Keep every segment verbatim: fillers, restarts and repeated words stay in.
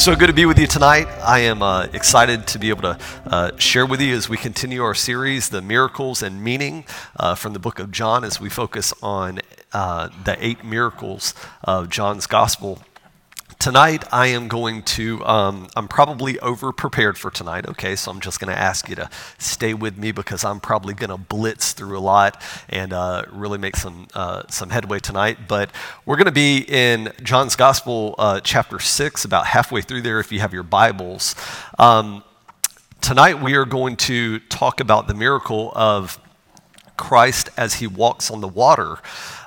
So good to be with you tonight. I am uh, excited to be able to uh, share with you as we continue our series, The Miracles and Meaning, uh, from the book of John, as we focus on uh, the eight miracles of John's gospel. Tonight, I am going to, um, I'm probably over-prepared for tonight, okay? So I'm just going to ask you to stay with me because I'm probably going to blitz through a lot and uh, really make some uh, some headway tonight. But we're going to be in John's Gospel, uh, chapter six, about halfway through there if you have your Bibles. Um, tonight, we are going to talk about the miracle of Christ as he walks on the water.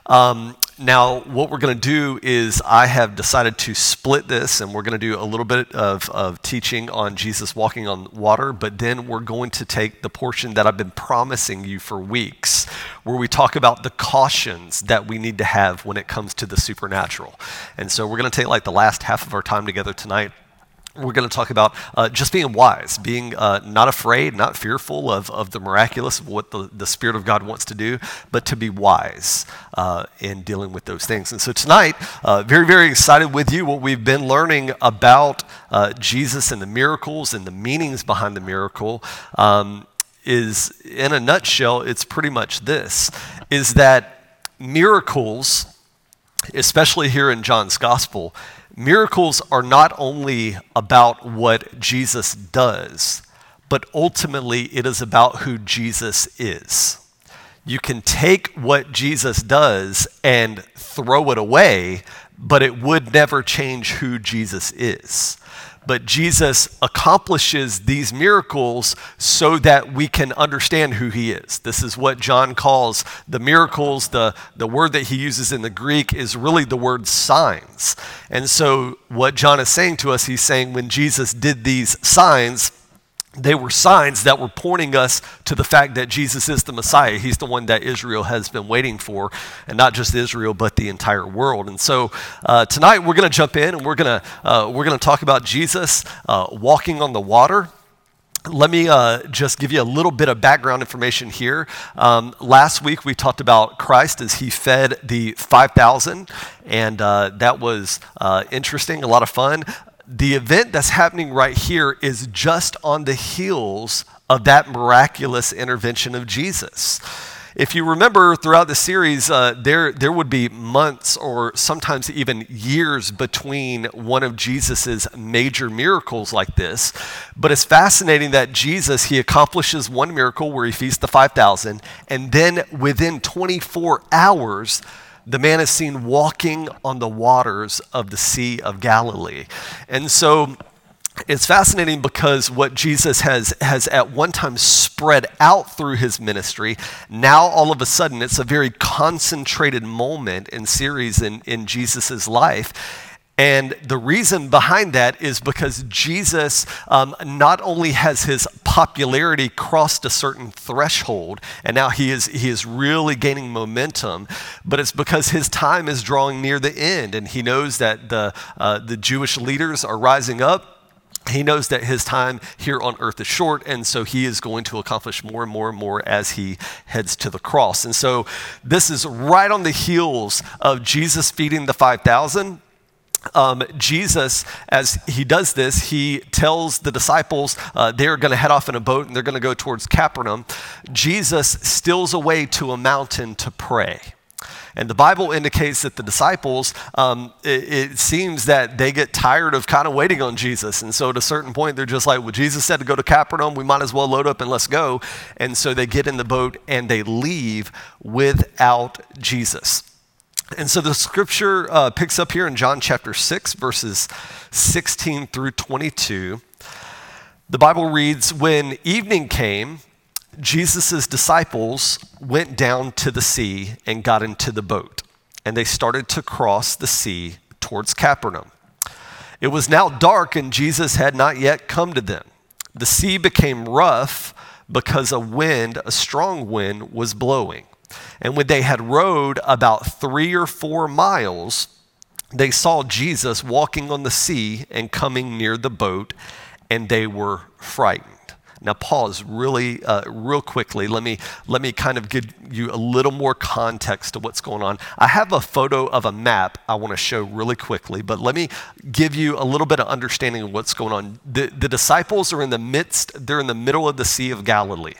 Um, Now, what we're going to do is I have decided to split this, and we're going to do a little bit of, of teaching on Jesus walking on water, but then we're going to take the portion that I've been promising you for weeks, where we talk about the cautions that we need to have when it comes to the supernatural. And so we're going to take like the last half of our time together tonight. We're going to talk about uh, just being wise, being uh, not afraid, not fearful of, of the miraculous, of what the, the Spirit of God wants to do, but to be wise uh, in dealing with those things. And so tonight, uh, very, very excited with you what we've been learning about uh, Jesus and the miracles and the meanings behind the miracle um, is, in a nutshell, it's pretty much this, is that miracles, especially here in John's Gospel, miracles are not only about what Jesus does, but ultimately it is about who Jesus is. You can take what Jesus does and throw it away, but it would never change who Jesus is. But Jesus accomplishes these miracles so that we can understand who he is. This is what John calls the miracles. The, the word that he uses in the Greek is really the word signs. And so what John is saying to us, he's saying when Jesus did these signs, they were signs that were pointing us to the fact that Jesus is the Messiah. He's the one that Israel has been waiting for, and not just Israel, but the entire world. And so uh, tonight we're going to jump in, and we're going to uh, we're going to talk about Jesus uh, walking on the water. Let me uh, just give you a little bit of background information here. Um, last week, we talked about Christ as he fed the five thousand, and uh, that was uh, interesting, a lot of fun. The event that's happening right here is just on the heels of that miraculous intervention of Jesus. If you remember throughout the series, uh, there there would be months or sometimes even years between one of Jesus's major miracles like this. But it's fascinating that Jesus, he accomplishes one miracle where he feeds the five thousand, and then within twenty-four hours, the man is seen walking on the waters of the Sea of Galilee. And so it's fascinating because what Jesus has has at one time spread out through his ministry, now all of a sudden it's a very concentrated moment and series in, in Jesus' life. And the reason behind that is because Jesus um, not only has his popularity crossed a certain threshold, and now he is he is really gaining momentum, but it's because his time is drawing near the end, and he knows that the uh, the Jewish leaders are rising up. He knows that his time here on earth is short, and so he is going to accomplish more and more and more as he heads to the cross. And so this is right on the heels of Jesus feeding the five thousand. Um, Jesus, as he does this, he tells the disciples uh, they're going to head off in a boat and they're going to go towards Capernaum. Jesus steals away to a mountain to pray. And the Bible indicates that the disciples, um, it, it seems that they get tired of kind of waiting on Jesus. And so at a certain point, they're just like, well, Jesus said to go to Capernaum, we might as well load up and let's go. And so they get in the boat and they leave without Jesus. And so the scripture uh, picks up here in John chapter six, verses sixteen through twenty-two. The Bible reads, "When evening came, Jesus' disciples went down to the sea and got into the boat, and they started to cross the sea towards Capernaum. It was now dark, and Jesus had not yet come to them. The sea became rough because a wind, a strong wind, was blowing. And when they had rowed about three or four miles, they saw Jesus walking on the sea and coming near the boat, and they were frightened." Now pause really, uh, real quickly. Let me let me kind of give you a little more context to what's going on. I have a photo of a map I want to show really quickly, but let me give you a little bit of understanding of what's going on. The, the disciples are in the midst, they're in the middle of the Sea of Galilee.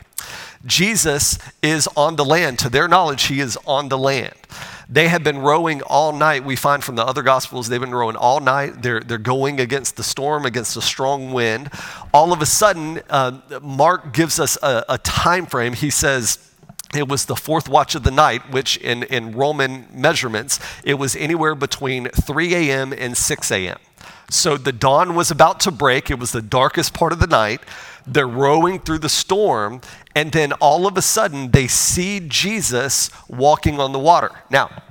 Jesus is on the land. To their knowledge, he is on the land. They have been rowing all night. We find from the other gospels, they've been rowing all night. They're, they're going against the storm, against a strong wind. All of a sudden, uh, Mark gives us a, a time frame. He says, it was the fourth watch of the night, which in, in Roman measurements, it was anywhere between three a.m. and six a.m. So the dawn was about to break. It was the darkest part of the night. They're rowing through the storm, and then all of a sudden, they see Jesus walking on the water. Now,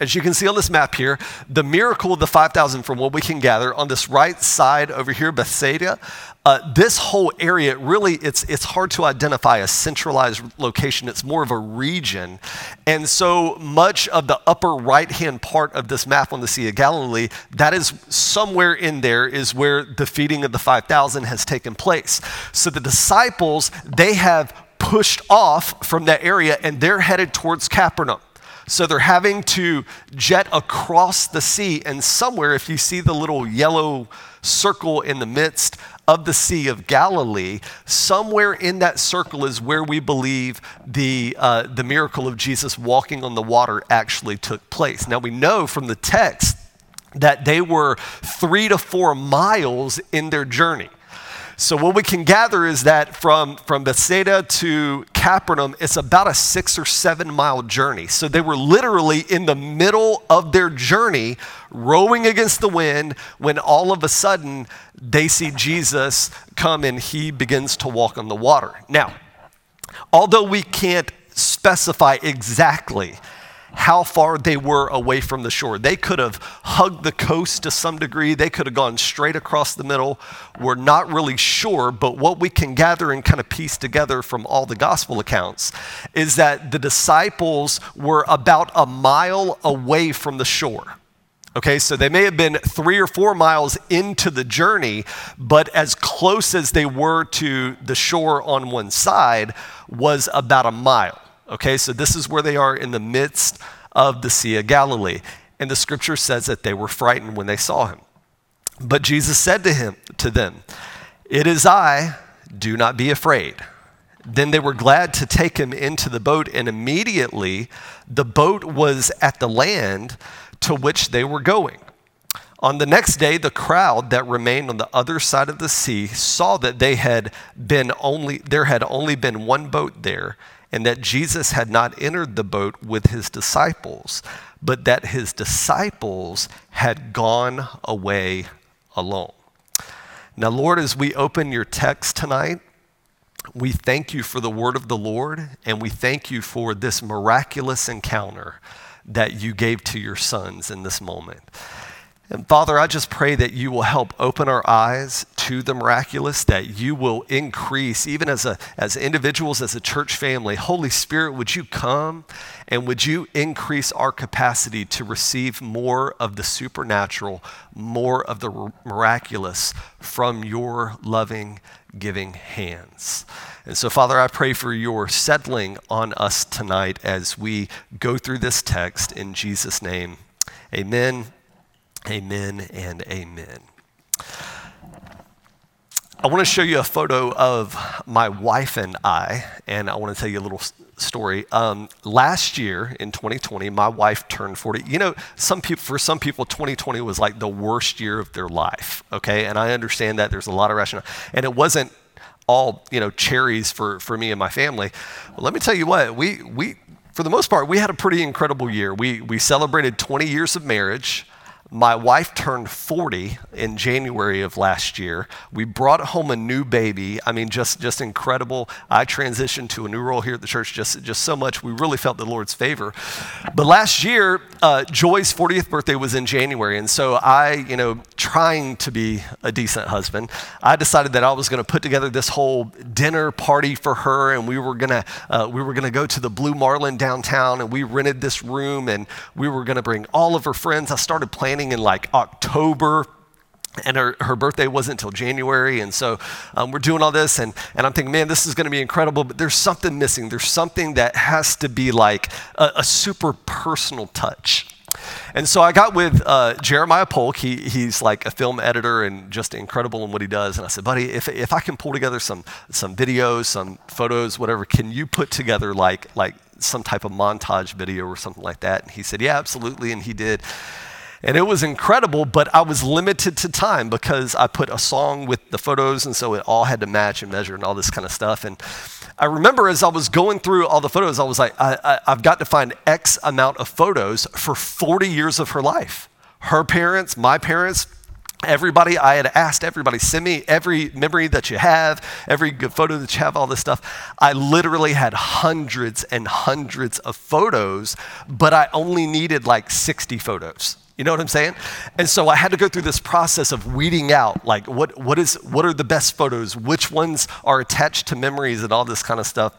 as you can see on this map here, the miracle of the five thousand, from what we can gather, on this right side over here, Bethsaida, uh, this whole area, really, it's it's hard to identify a centralized location. It's more of a region. And so much of the upper right-hand part of this map on the Sea of Galilee, that is somewhere in there is where the feeding of the five thousand has taken place. So the disciples, they have pushed off from that area, and they're headed towards Capernaum. So they're having to jet across the sea, and somewhere, if you see the little yellow circle in the midst of the Sea of Galilee, somewhere in that circle is where we believe the uh, the miracle of Jesus walking on the water actually took place. Now we know from the text that they were three to four miles in their journey. So what we can gather is that from, from Bethsaida to Capernaum, it's about a six or seven mile journey. So they were literally in the middle of their journey, rowing against the wind, when all of a sudden they see Jesus come and he begins to walk on the water. Now, although we can't specify exactly how far they were away from the shore. They could have hugged the coast to some degree. They could have gone straight across the middle. We're not really sure, but what we can gather and kind of piece together from all the gospel accounts is that the disciples were about a mile away from the shore. Okay, so they may have been three or four miles into the journey, but as close as they were to the shore on one side was about a mile. Okay, so this is where they are in the midst of the Sea of Galilee. And the scripture says that they were frightened when they saw him. But Jesus said to him, to them, "It is I, do not be afraid." Then they were glad to take him into the boat, and immediately the boat was at the land to which they were going. On the next day, the crowd that remained on the other side of the sea saw that they had been only, there had only been one boat there, and that Jesus had not entered the boat with his disciples, but that his disciples had gone away alone. Now, Lord, as we open your text tonight, we thank you for the word of the Lord, and we thank you for this miraculous encounter that you gave to your sons in this moment. And Father, I just pray that you will help open our eyes to the miraculous, that you will increase, even as a as individuals, as a church family. Holy Spirit, would you come and would you increase our capacity to receive more of the supernatural, more of the miraculous from your loving, giving hands. And so, Father, I pray for your settling on us tonight as we go through this text. In Jesus' name, amen. Amen and amen. I want to show you a photo of my wife and I, and I want to tell you a little story. Um, last year in twenty twenty, my wife turned forty. You know, some people, for some people, twenty twenty was like the worst year of their life, okay? And I understand that there's a lot of rationale. And it wasn't all, you know, cherries for, for me and my family. But let me tell you what, we, we for the most part, we had a pretty incredible year. We, we celebrated twenty years of marriage. My wife turned forty in January of last year. We brought home a new baby. I mean, just, just incredible. I transitioned to a new role here at the church, just, just so much. We really felt the Lord's favor. But last year, uh, Joy's fortieth birthday was in January. And so I, you know, trying to be a decent husband, I decided that I was going to put together this whole dinner party for her. And we were going to, uh, we were going to go to the Blue Marlin downtown, and we rented this room, and we were going to bring all of her friends. I started planning in like October, And her, her birthday wasn't until January. And so um, we're doing all this. And, and I'm thinking, man, this is going to be incredible. But there's something missing. There's something that has to be like a, a super personal touch. And so I got with uh, Jeremiah Polk. He, he's like a film editor and just incredible in what he does. And I said, buddy, if if I can pull together some some videos, some photos, whatever, can you put together like like some type of montage video or something like that? And he said, yeah, absolutely. And he did. And it was incredible, but I was limited to time because I put a song with the photos, and so it all had to match and measure and all this kind of stuff. And I remember as I was going through all the photos, I was like, I, I, I've got to find X amount of photos for forty years of her life. Her parents, my parents, everybody. I had asked everybody, send me every memory that you have, every good photo that you have, all this stuff. I literally had hundreds and hundreds of photos, but I only needed like sixty photos. You know what I'm saying? And so I had to go through this process of weeding out, like what what is what are the best photos, which ones are attached to memories and all this kind of stuff.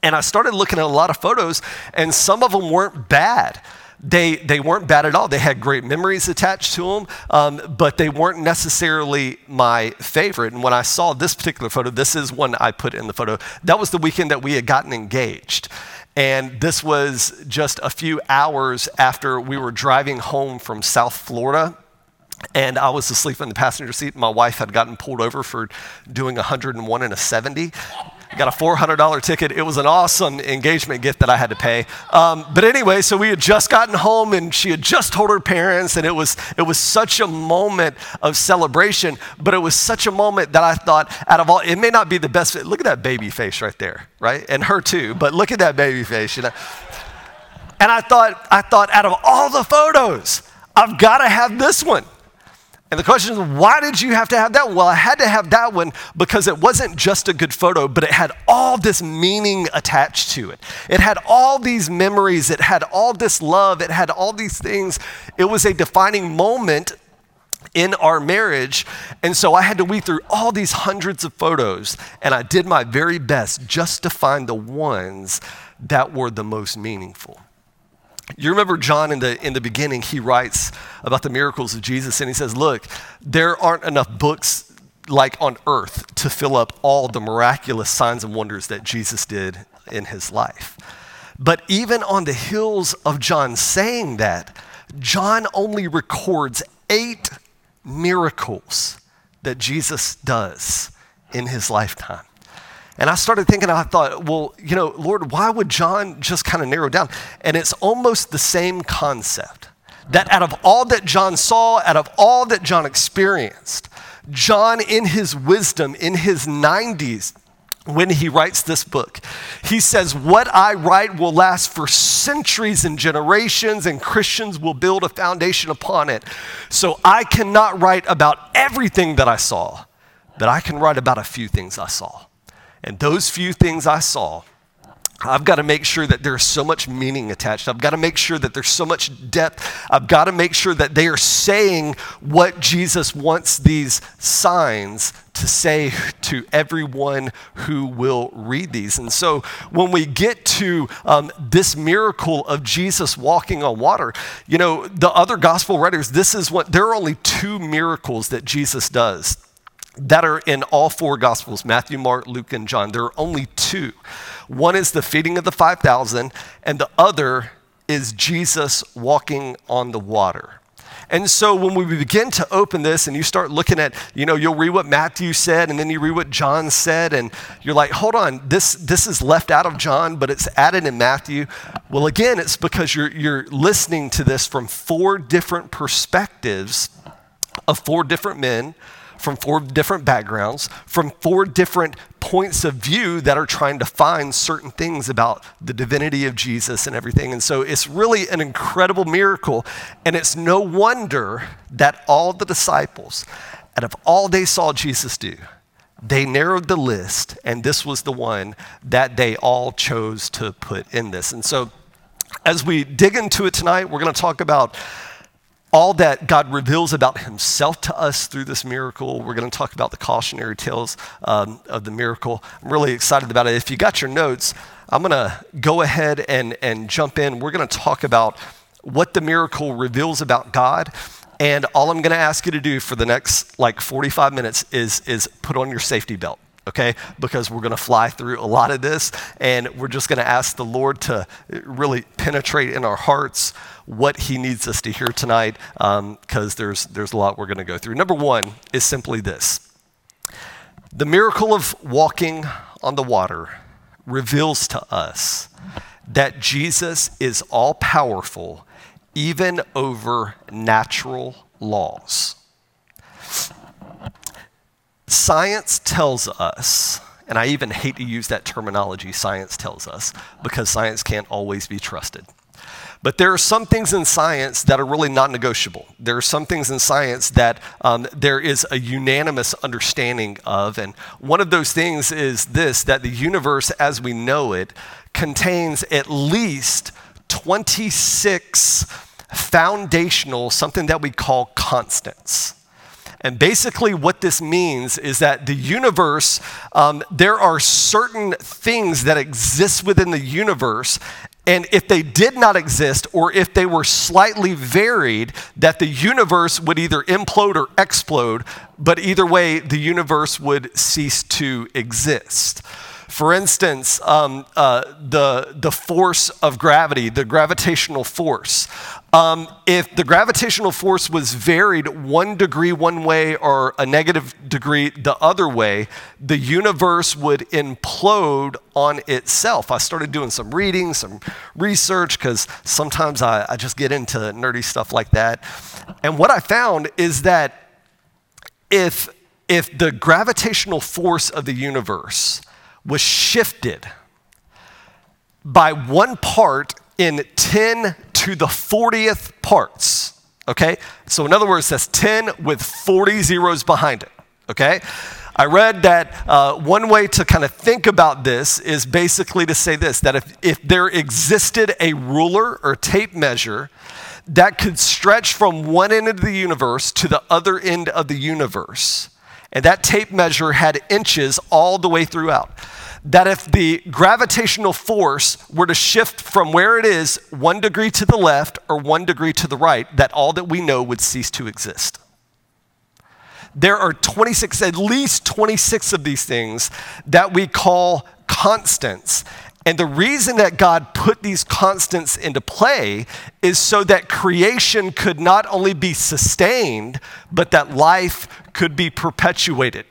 And I started looking at a lot of photos, and some of them weren't bad. They they weren't bad at all. They had great memories attached to them, um, but they weren't necessarily my favorite. And when I saw this particular photo, this is one I put in the photo. That was the weekend that we had gotten engaged. And this was just a few hours after we were driving home from South Florida. And I was asleep in the passenger seat. My wife had gotten pulled over for doing one oh one and a seventy. Got a four hundred dollars ticket. It was an awesome engagement gift that I had to pay. Um, but anyway, so we had just gotten home and she had just told her parents, and it was it was such a moment of celebration, but it was such a moment that I thought, out of all, it may not be the best fit. Look at that baby face right there, right? And her too, but look at that baby face, you know? And I thought, I thought, out of all the photos, I've got to have this one. And the question is, why did you have to have that one? Well, I had to have that one because it wasn't just a good photo, but it had all this meaning attached to it. It had all these memories. It had all this love. It had all these things. It was a defining moment in our marriage. And so I had to weed through all these hundreds of photos, and I did my very best just to find the ones that were the most meaningful. You remember John in the in the beginning, he writes about the miracles of Jesus, and he says, look, there aren't enough books like on earth to fill up all the miraculous signs and wonders that Jesus did in his life. But even on the heels of John saying that, John only records eight miracles that Jesus does in his lifetime. And I started thinking, I thought, well, you know, Lord, why would John just kind of narrow down? And it's almost the same concept, that out of all that John saw, out of all that John experienced, John in his wisdom, in his nineties, when he writes this book, he says, what I write will last for centuries and generations, and Christians will build a foundation upon it. So I cannot write about everything that I saw, but I can write about a few things I saw. And those few things I saw, I've got to make sure that there's so much meaning attached. I've got to make sure that there's so much depth. I've got to make sure that they are saying what Jesus wants these signs to say to everyone who will read these. And so when we get to um, this miracle of Jesus walking on water, you know, the other gospel writers, this is what, there are only two miracles that Jesus does that are in all four Gospels, Matthew, Mark, Luke, and John. There are only two. One is the feeding of the five thousand, and the other is Jesus walking on the water. And so when we begin to open this and you start looking at, you know, you'll read what Matthew said, and then you read what John said, and you're like, hold on, this this is left out of John, but it's added in Matthew. Well, again, it's because you're you're listening to this from four different perspectives of four different men, from four different backgrounds, from four different points of view that are trying to find certain things about the divinity of Jesus and everything. And so it's really an incredible miracle. And it's no wonder that all the disciples, out of all they saw Jesus do, they narrowed the list, and this was the one that they all chose to put in this. And so as we dig into it tonight, we're going to talk about all that God reveals about himself to us through this miracle. We're going to talk about the cautionary tales um, of the miracle. I'm really excited about it. If you got your notes, I'm going to go ahead and, and jump in. We're going to talk about what the miracle reveals about God, And all I'm gonna ask you to do for the next like forty-five minutes is, is put on your safety belt, okay? Because we're gonna fly through a lot of this, and we're just gonna ask the Lord to really penetrate in our hearts what he needs us to hear tonight, um, because there's, there's a lot we're gonna go through. Number one is simply this. The miracle of walking on the water reveals to us that Jesus is all powerful even over natural laws. Science tells us, and I even hate to use that terminology, science tells us, because science can't always be trusted. But there are some things in science that are really not negotiable. There are some things in science that um, there is a unanimous understanding of. And one of those things is this, that the universe as we know it contains at least twenty-six foundational, something that we call constants. And basically what this means is that the universe, um, there are certain things that exist within the universe, and if they did not exist, or if they were slightly varied, that the universe would either implode or explode, but either way, the universe would cease to exist. For instance, um, uh, the, the force of gravity, the gravitational force. Um, if the gravitational force was varied one degree one way or a negative degree the other way, the universe would implode on itself. I started doing some reading, some research, because sometimes I, I just get into nerdy stuff like that. And what I found is that if, if the gravitational force of the universe was shifted by one part in ten to the fortieth parts, okay? So in other words, that's ten with forty zeros behind it, okay? I read that uh, one way to kind of think about this is basically to say this, that if, if there existed a ruler or tape measure that could stretch from one end of the universe to the other end of the universe, and that tape measure had inches all the way throughout, that if the gravitational force were to shift from where it is one degree to the left or one degree to the right, that all that we know would cease to exist. There are twenty-six, at least twenty-six of these things that we call constants. And the reason that God put these constants into play is so that creation could not only be sustained, but that life could be perpetuated.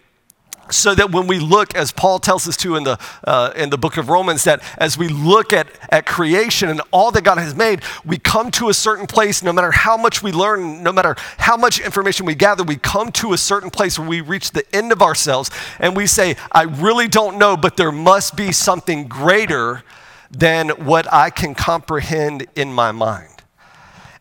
So that when we look, as Paul tells us to in the uh, in the book of Romans, that as we look at, at creation and all that God has made, we come to a certain place, no matter how much we learn, no matter how much information we gather, we come to a certain place where we reach the end of ourselves and we say, I really don't know, but there must be something greater than what I can comprehend in my mind.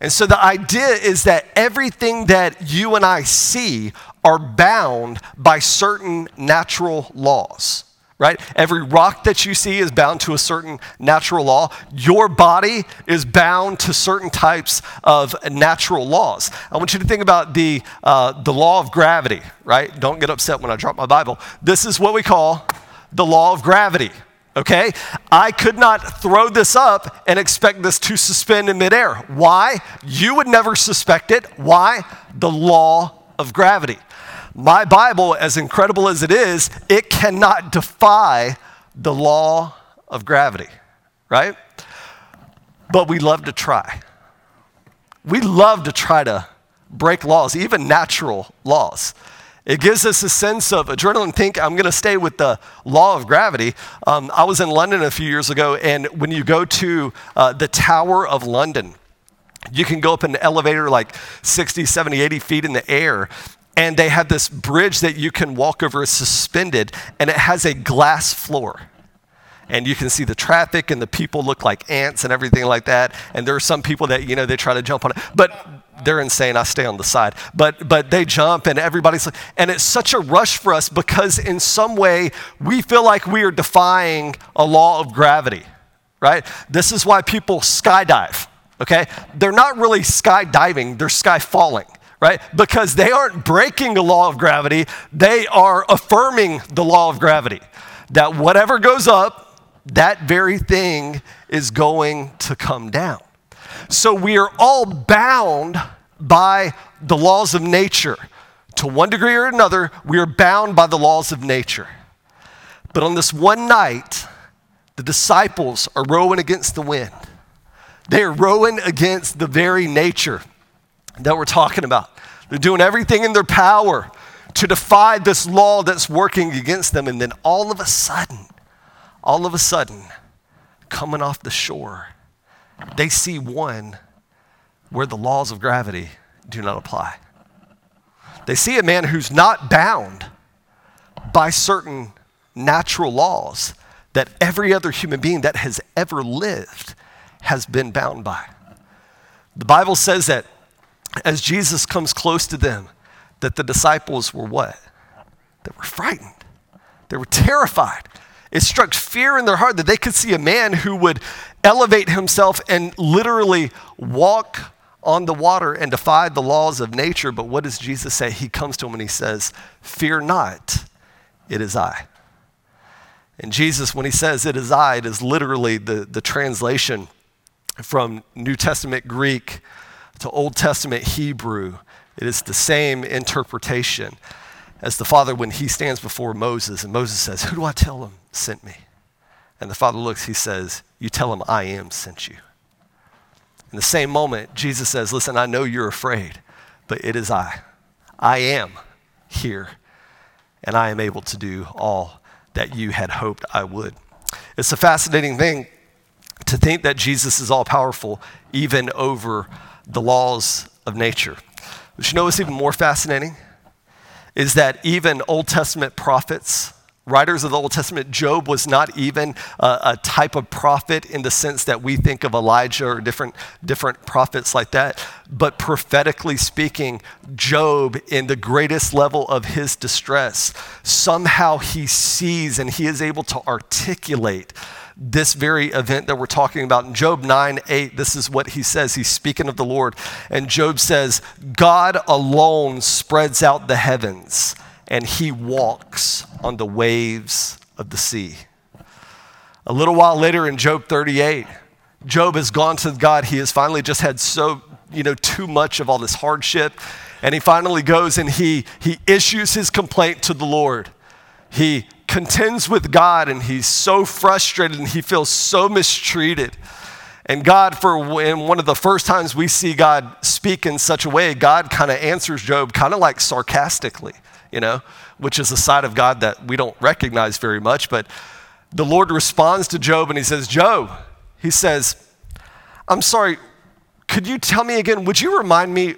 And so the idea is that everything that you and I see are bound by certain natural laws, right? Every rock that you see is bound to a certain natural law. Your body is bound to certain types of natural laws. I want you to think about the uh, the law of gravity, right? Don't get upset when I drop my Bible. This is what we call the law of gravity, okay? I could not throw this up and expect this to suspend in midair. Why? You would never suspect it. Why? The law of gravity. My Bible, as incredible as it is, it cannot defy the law of gravity, right? But we love to try. We love to try to break laws, even natural laws. It gives us a sense of adrenaline. Think, I'm gonna stay with the law of gravity. Um, I was in London a few years ago, and when you go to uh, the Tower of London, you can go up in an elevator like sixty, seventy, eighty feet in the air, and they have this bridge that you can walk over, suspended, and it has a glass floor. And you can see the traffic and the people look like ants and everything like that. And there are some people that, you know, they try to jump on it, but they're insane. I stay on the side, but but they jump and everybody's like, and it's such a rush for us because in some way we feel like we are defying a law of gravity, right? This is why people skydive, okay? They're not really skydiving, they're skyfalling, right? Because they aren't breaking the law of gravity, they are affirming the law of gravity. That whatever goes up, that very thing is going to come down. So we are all bound by the laws of nature. To one degree or another, we are bound by the laws of nature. But on this one night, the disciples are rowing against the wind. They are rowing against the very nature that we're talking about. They're doing everything in their power to defy this law that's working against them. And then all of a sudden, all of a sudden, coming off the shore, they see one where the laws of gravity do not apply. They see a man who's not bound by certain natural laws that every other human being that has ever lived has been bound by. The Bible says that as Jesus comes close to them, that the disciples were what? They were frightened. They were terrified. It struck fear in their heart that they could see a man who would elevate himself and literally walk on the water and defy the laws of nature. But what does Jesus say? He comes to him and he says, "Fear not, it is I." And Jesus, when he says it is I, it is literally the, the translation from New Testament Greek to Old Testament Hebrew. It is the same interpretation as the Father when he stands before Moses and Moses says, "Who do I tell him sent me?" And the Father looks, he says, "You tell him I am sent you." In the same moment, Jesus says, "Listen, I know you're afraid, but it is I. I am here, and I am able to do all that you had hoped I would." It's a fascinating thing to think that Jesus is all powerful even over the laws of nature. But you know what's even more fascinating is that even Old Testament prophets, writers of the Old Testament, Job was not even a, a type of prophet in the sense that we think of Elijah or different, different prophets like that. But prophetically speaking, Job, in the greatest level of his distress, somehow he sees and he is able to articulate this very event that we're talking about. In Job nine eight, this is what he says. He's speaking of the Lord. And Job says, "God alone spreads out the heavens, and he walks on the waves of the sea." A little while later in Job thirty-eight, Job has gone to God. He has finally just had so, you know, too much of all this hardship. And he finally goes and he he issues his complaint to the Lord. He contends with God, and he's so frustrated and he feels so mistreated. And God, for one of the first times we see God speak in such a way, God kind of answers Job kind of like sarcastically, you know, which is a side of God that we don't recognize very much. But the Lord responds to Job and he says, "Job," he says, "I'm sorry, could you tell me again, would you remind me,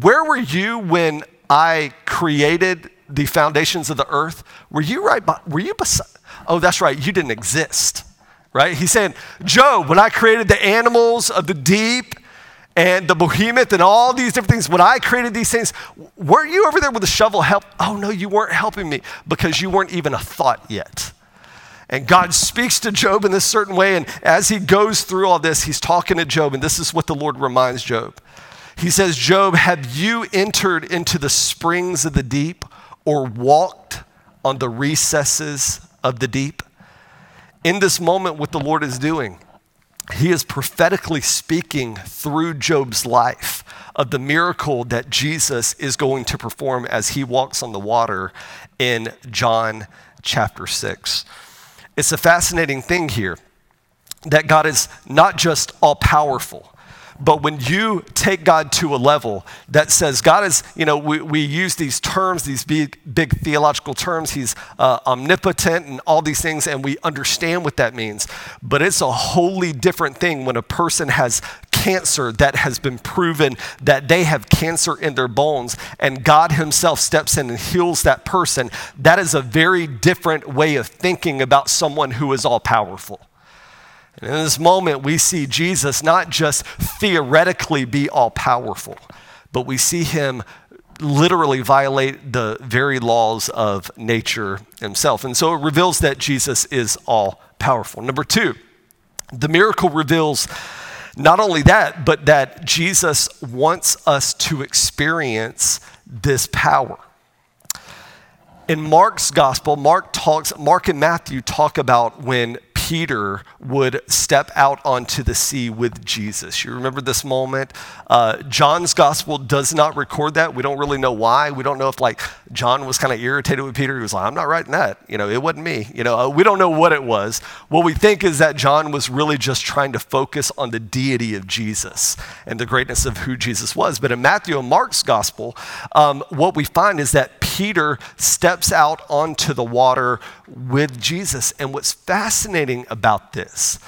where were you when I created the foundations of the earth? Were you right by, were you beside, oh, that's right, you didn't exist," right? He's saying, "Job, when I created the animals of the deep and the behemoth and all these different things, when I created these things, weren't you over there with a shovel help? Oh no, you weren't helping me because you weren't even a thought yet." And God speaks to Job in this certain way. And as he goes through all this, he's talking to Job. And this is what the Lord reminds Job. He says, "Job, have you entered into the springs of the deep, or walked on the recesses of the deep?" In this moment, what the Lord is doing, he is prophetically speaking through Job's life of the miracle that Jesus is going to perform as he walks on the water in John chapter six. It's a fascinating thing here that God is not just all-powerful, but when you take God to a level that says God is, you know, we, we use these terms, these big, big theological terms, he's uh, omnipotent and all these things, and we understand what that means. But it's a wholly different thing when a person has cancer that has been proven that they have cancer in their bones, and God himself steps in and heals that person. That is a very different way of thinking about someone who is all-powerful. And in this moment, we see Jesus not just theoretically be all-powerful, but we see him literally violate the very laws of nature himself. And so it reveals that Jesus is all-powerful. Number two, the miracle reveals not only that, but that Jesus wants us to experience this power. In Mark's gospel, Mark talks, Mark and Matthew talk about when Peter would step out onto the sea with Jesus. You remember this moment? Uh, John's gospel does not record that. We don't really know why. We don't know if like John was kind of irritated with Peter. He was like, I'm not writing that. You know, it wasn't me. You know, uh, we don't know what it was. What we think is that John was really just trying to focus on the deity of Jesus and the greatness of who Jesus was. But in Matthew and Mark's gospel, um, what we find is that Peter steps out onto the water with Jesus. And what's fascinating about this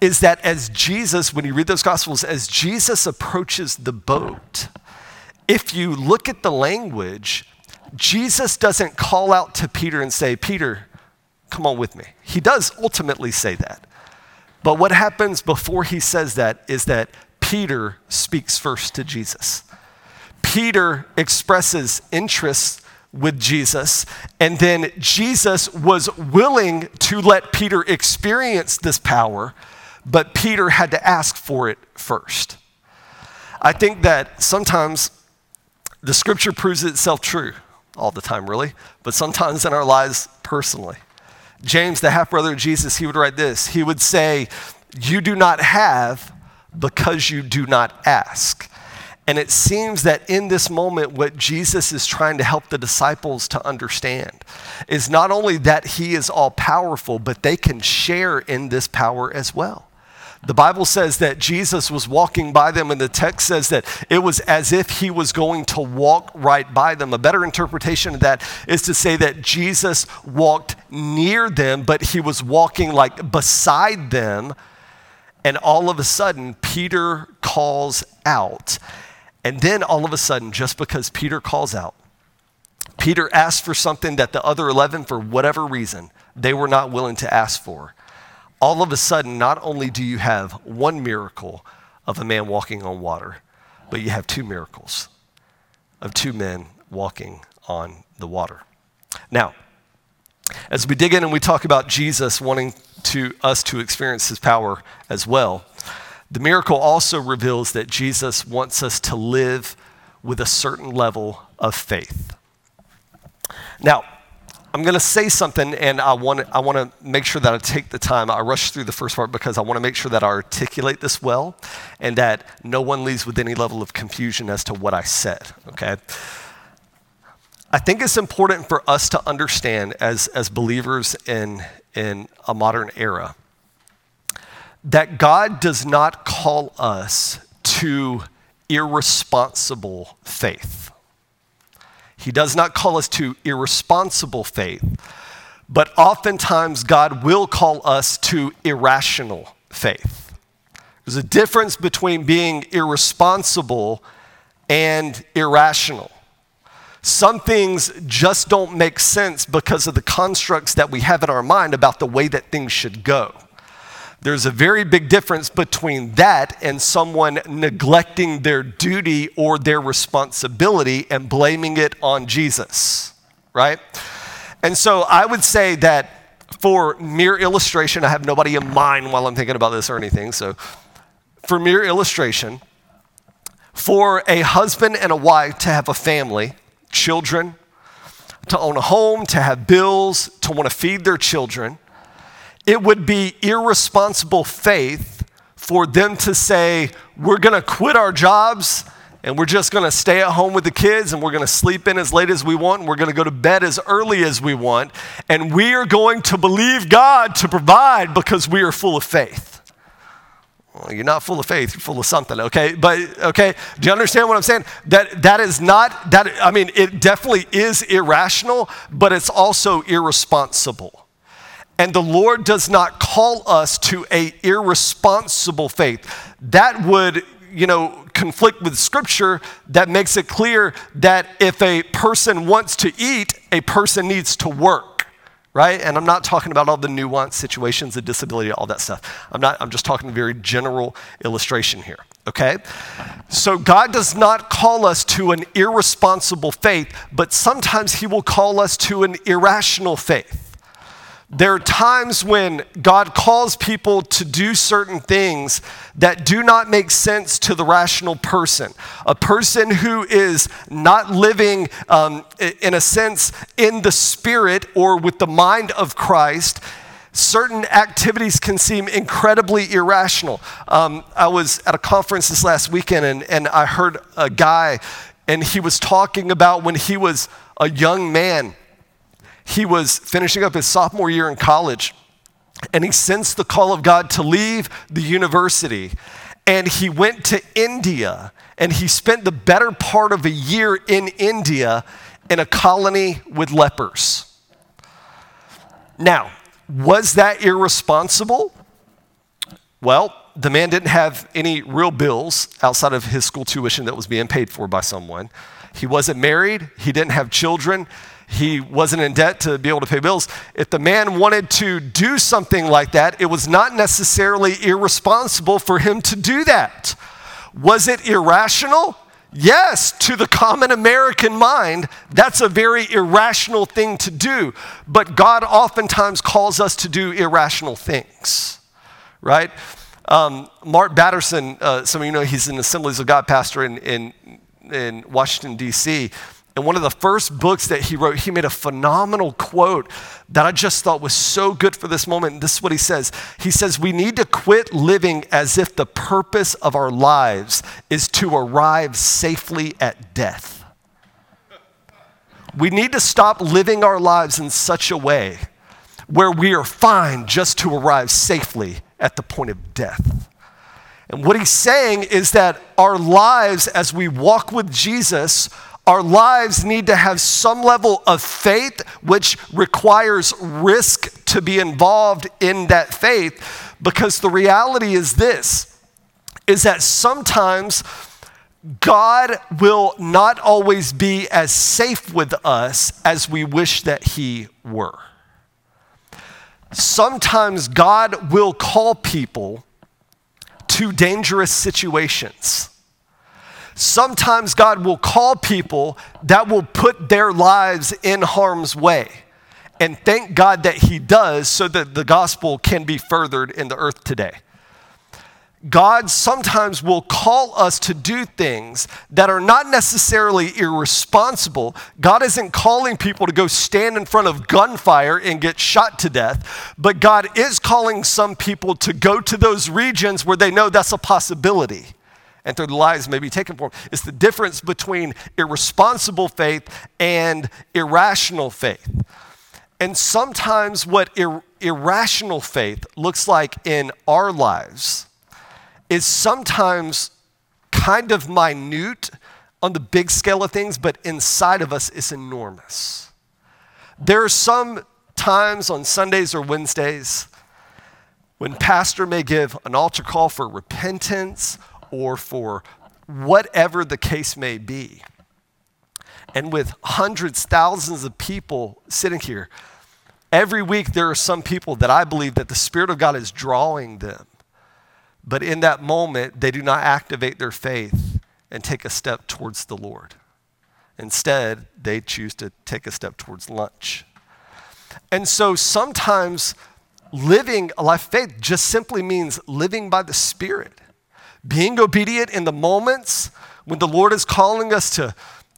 is that as Jesus, when you read those Gospels, as Jesus approaches the boat, if you look at the language, Jesus doesn't call out to Peter and say, Peter, come on with me. He does ultimately say that. But what happens before he says that is that Peter speaks first to Jesus. Peter expresses interest with Jesus, and then Jesus was willing to let Peter experience this power, but Peter had to ask for it first. I think that sometimes the scripture proves itself true, all the time really, but sometimes in our lives personally. James, the half-brother of Jesus, he would write this. He would say, you do not have because you do not ask. And it seems that in this moment, what Jesus is trying to help the disciples to understand is not only that he is all powerful, but they can share in this power as well. The Bible says that Jesus was walking by them, and the text says that it was as if he was going to walk right by them. A better interpretation of that is to say that Jesus walked near them, but he was walking like beside them. And all of a sudden, Peter calls out. And then all of a sudden, just because Peter calls out, Peter asked for something that the other eleven, for whatever reason, they were not willing to ask for. All of a sudden, not only do you have one miracle of a man walking on water, but you have two miracles of two men walking on the water. Now, as we dig in and we talk about Jesus wanting to us to experience his power as well, the miracle also reveals that Jesus wants us to live with a certain level of faith. Now, I'm going to say something, and I want I want to make sure that I take the time. I rush through the first part because I want to make sure that I articulate this well and that no one leaves with any level of confusion as to what I said, okay? I think it's important for us to understand as, as believers in, in a modern era that God does not call us to irresponsible faith. He does not call us to irresponsible faith, but oftentimes God will call us to irrational faith. There's a difference between being irresponsible and irrational. Some things just don't make sense because of the constructs that we have in our mind about the way that things should go. There's a very big difference between that and someone neglecting their duty or their responsibility and blaming it on Jesus, right? And so I would say that for mere illustration, I have nobody in mind while I'm thinking about this or anything, so for mere illustration, for a husband and a wife to have a family, children, to own a home, to have bills, to want to feed their children, it would be irresponsible faith for them to say, we're going to quit our jobs and we're just going to stay at home with the kids and we're going to sleep in as late as we want and we're going to go to bed as early as we want and we are going to believe God to provide because we are full of faith. Well, you're not full of faith, you're full of something, okay? But, okay, do you understand what I'm saying? That that is not, that. I mean, it definitely is irrational, but it's also irresponsible. And the Lord does not call us to a irresponsible faith. That would, you know, conflict with scripture that makes it clear that if a person wants to eat, a person needs to work. Right? And I'm not talking about all the nuanced situations, the disability, all that stuff. I'm not, I'm just talking a very general illustration here, okay? So God does not call us to an irresponsible faith, but sometimes he will call us to an irrational faith. There are times when God calls people to do certain things that do not make sense to the rational person. A person who is not living um, in a sense in the spirit or with the mind of Christ Certain activities can seem incredibly irrational. Um, I was at a conference this last weekend, and, and I heard a guy, and he was talking about when he was a young man, he was finishing up his sophomore year in college, and he sensed the call of God to leave the university. And he went to India, and he spent the better part of a year in India in a colony with lepers. Now, was that irresponsible? Well, the man didn't have any real bills outside of his school tuition that was being paid for by someone. He wasn't married. He didn't have children. He wasn't in debt to be able to pay bills. If the man wanted to do something like that, it was not necessarily irresponsible for him to do that. Was it irrational? Yes, to the common American mind, that's a very irrational thing to do. But God oftentimes calls us to do irrational things, right? Um, Mark Batterson, uh, some of you know, he's an Assemblies of God pastor in, in, in Washington, D C, and one of the first books that he wrote, he made a phenomenal quote that I just thought was so good for this moment. And this is what he says. He says, we need to quit living as if the purpose of our lives is to arrive safely at death. We need to stop living our lives in such a way where we are fine just to arrive safely at the point of death. And what he's saying is that our lives, as we walk with Jesus, our lives need to have some level of faith, which requires risk to be involved in that faith, because the reality is this, is that sometimes God will not always be as safe with us as we wish that he were. Sometimes God will call people to dangerous situations. Sometimes God will call people that will put their lives in harm's way. And thank God that he does, so that the gospel can be furthered in the earth today. God sometimes will call us to do things that are not necessarily irresponsible. God isn't calling people to go stand in front of gunfire and get shot to death, but God is calling some people to go to those regions where they know that's a possibility, and their lives may be taken from them. It's the difference between irresponsible faith and irrational faith. And sometimes what ir- irrational faith looks like in our lives is sometimes kind of minute on the big scale of things, but inside of us it's enormous. There are some times on Sundays or Wednesdays when pastor may give an altar call for repentance or for whatever the case may be. And with hundreds, thousands of people sitting here, every week there are some people that I believe that the Spirit of God is drawing them. But in that moment, they do not activate their faith and take a step towards the Lord. Instead, they choose to take a step towards lunch. And so sometimes living a life of faith just simply means living by the Spirit. Being obedient in the moments when the Lord is calling us to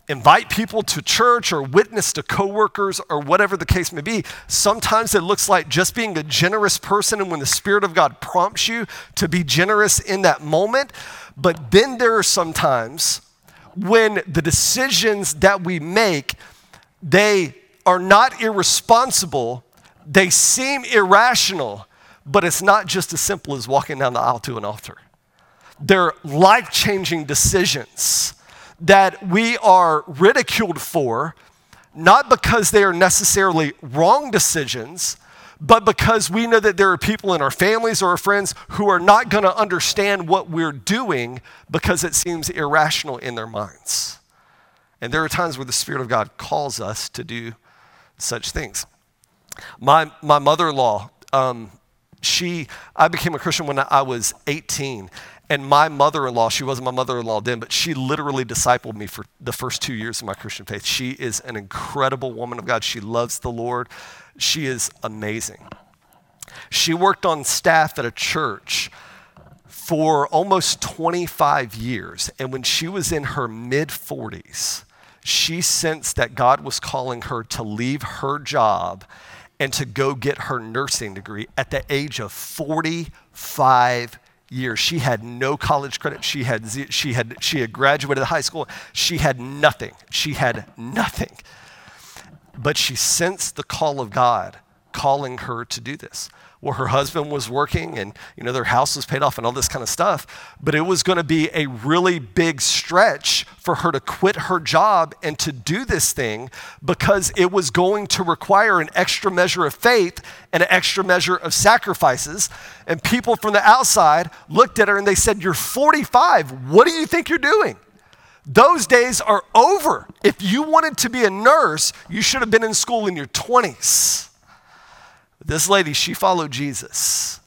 invite people to church or witness to coworkers or whatever the case may be. Sometimes it looks like just being a generous person, and when the Spirit of God prompts you to be generous in that moment. But then there are some times when the decisions that we make, they are not irresponsible. They seem irrational, but it's not just as simple as walking down the aisle to an altar. They're life-changing decisions that we are ridiculed for, not because they are necessarily wrong decisions, but because we know that there are people in our families or our friends who are not going to understand what we're doing because it seems irrational in their minds. And there are times where the Spirit of God calls us to do such things. My my mother-in-law, um, she I became a Christian when I was eighteen. And my mother-in-law, she wasn't my mother-in-law then, but she literally discipled me for the first two years of my Christian faith. She is an incredible woman of God. She loves the Lord. She is amazing. She worked on staff at a church for almost twenty-five years. And when she was in her mid-forties, she sensed that God was calling her to leave her job and to go get her nursing degree at the age of forty-five years. She had no college credit. She had she had she had graduated high school. She had nothing. She had nothing. But she sensed the call of God calling her to do this. Well, her husband was working and, you know, their house was paid off and all this kind of stuff, but it was going to be a really big stretch for her to quit her job and to do this thing, because it was going to require an extra measure of faith and an extra measure of sacrifices. And people from the outside looked at her and they said, "You're forty-five. What do you think you're doing? Those days are over. If you wanted to be a nurse, you should have been in school in your twenties." This lady, she followed Jesus,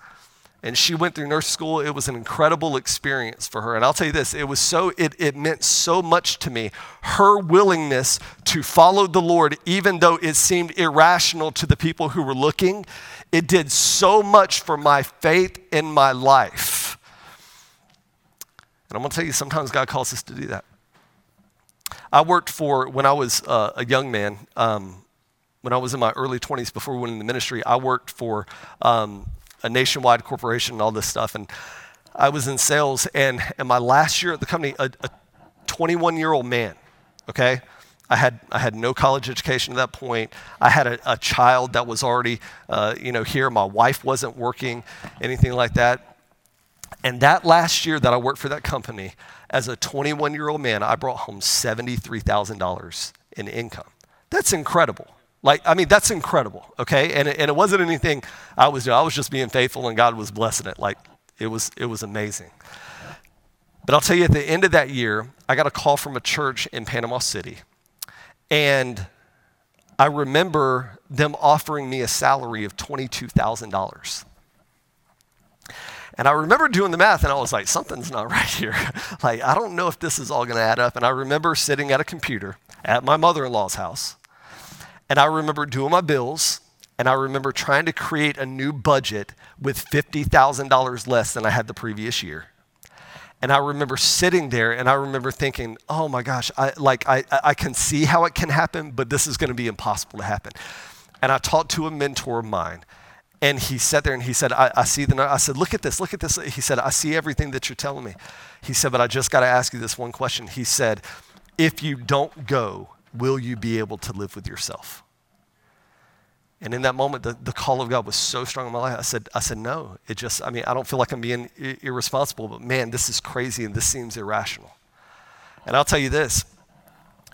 and she went through nurse school. It was an incredible experience for her. And I'll tell you this, it was so, it, it meant so much to me. Her willingness to follow the Lord, even though it seemed irrational to the people who were looking, it did so much for my faith in my life. And I'm gonna tell you, sometimes God calls us to do that. I worked for, when I was uh, a young man, um, when I was in my early twenties, before we went into ministry, I worked for um, a nationwide corporation and all this stuff. And I was in sales. And in my last year at the company, a twenty-one-year-old man, okay? I had I had no college education at that point. I had a, a child that was already, uh, you know, here. My wife wasn't working, anything like that. And that last year that I worked for that company, as a twenty-one-year-old man, I brought home seventy-three thousand dollars in income. That's incredible. Like, I mean, that's incredible, okay? And it, and it wasn't anything I was doing. I was just being faithful, and God was blessing it. Like, it was it was amazing. But I'll tell you, at the end of that year, I got a call from a church in Panama City. And I remember them offering me a salary of twenty-two thousand dollars. And I remember doing the math, and I was like, something's not right here. Like, I don't know if this is all going to add up. And I remember sitting at a computer at my mother-in-law's house, and I remember doing my bills, and I remember trying to create a new budget with fifty thousand dollars less than I had the previous year. And I remember sitting there, and I remember thinking, oh my gosh, I, like I, I can see how it can happen, but this is gonna be impossible to happen. And I talked to a mentor of mine, and he sat there and he said, I, I see the, I said, look at this, look at this. He said, I see everything that you're telling me. He said, but I just gotta ask you this one question. He said, if you don't go, will you be able to live with yourself? And in that moment, the, the call of God was so strong in my life. I said, I said, no, it just, I mean, I don't feel like I'm being irresponsible, but man, this is crazy and this seems irrational. And I'll tell you this,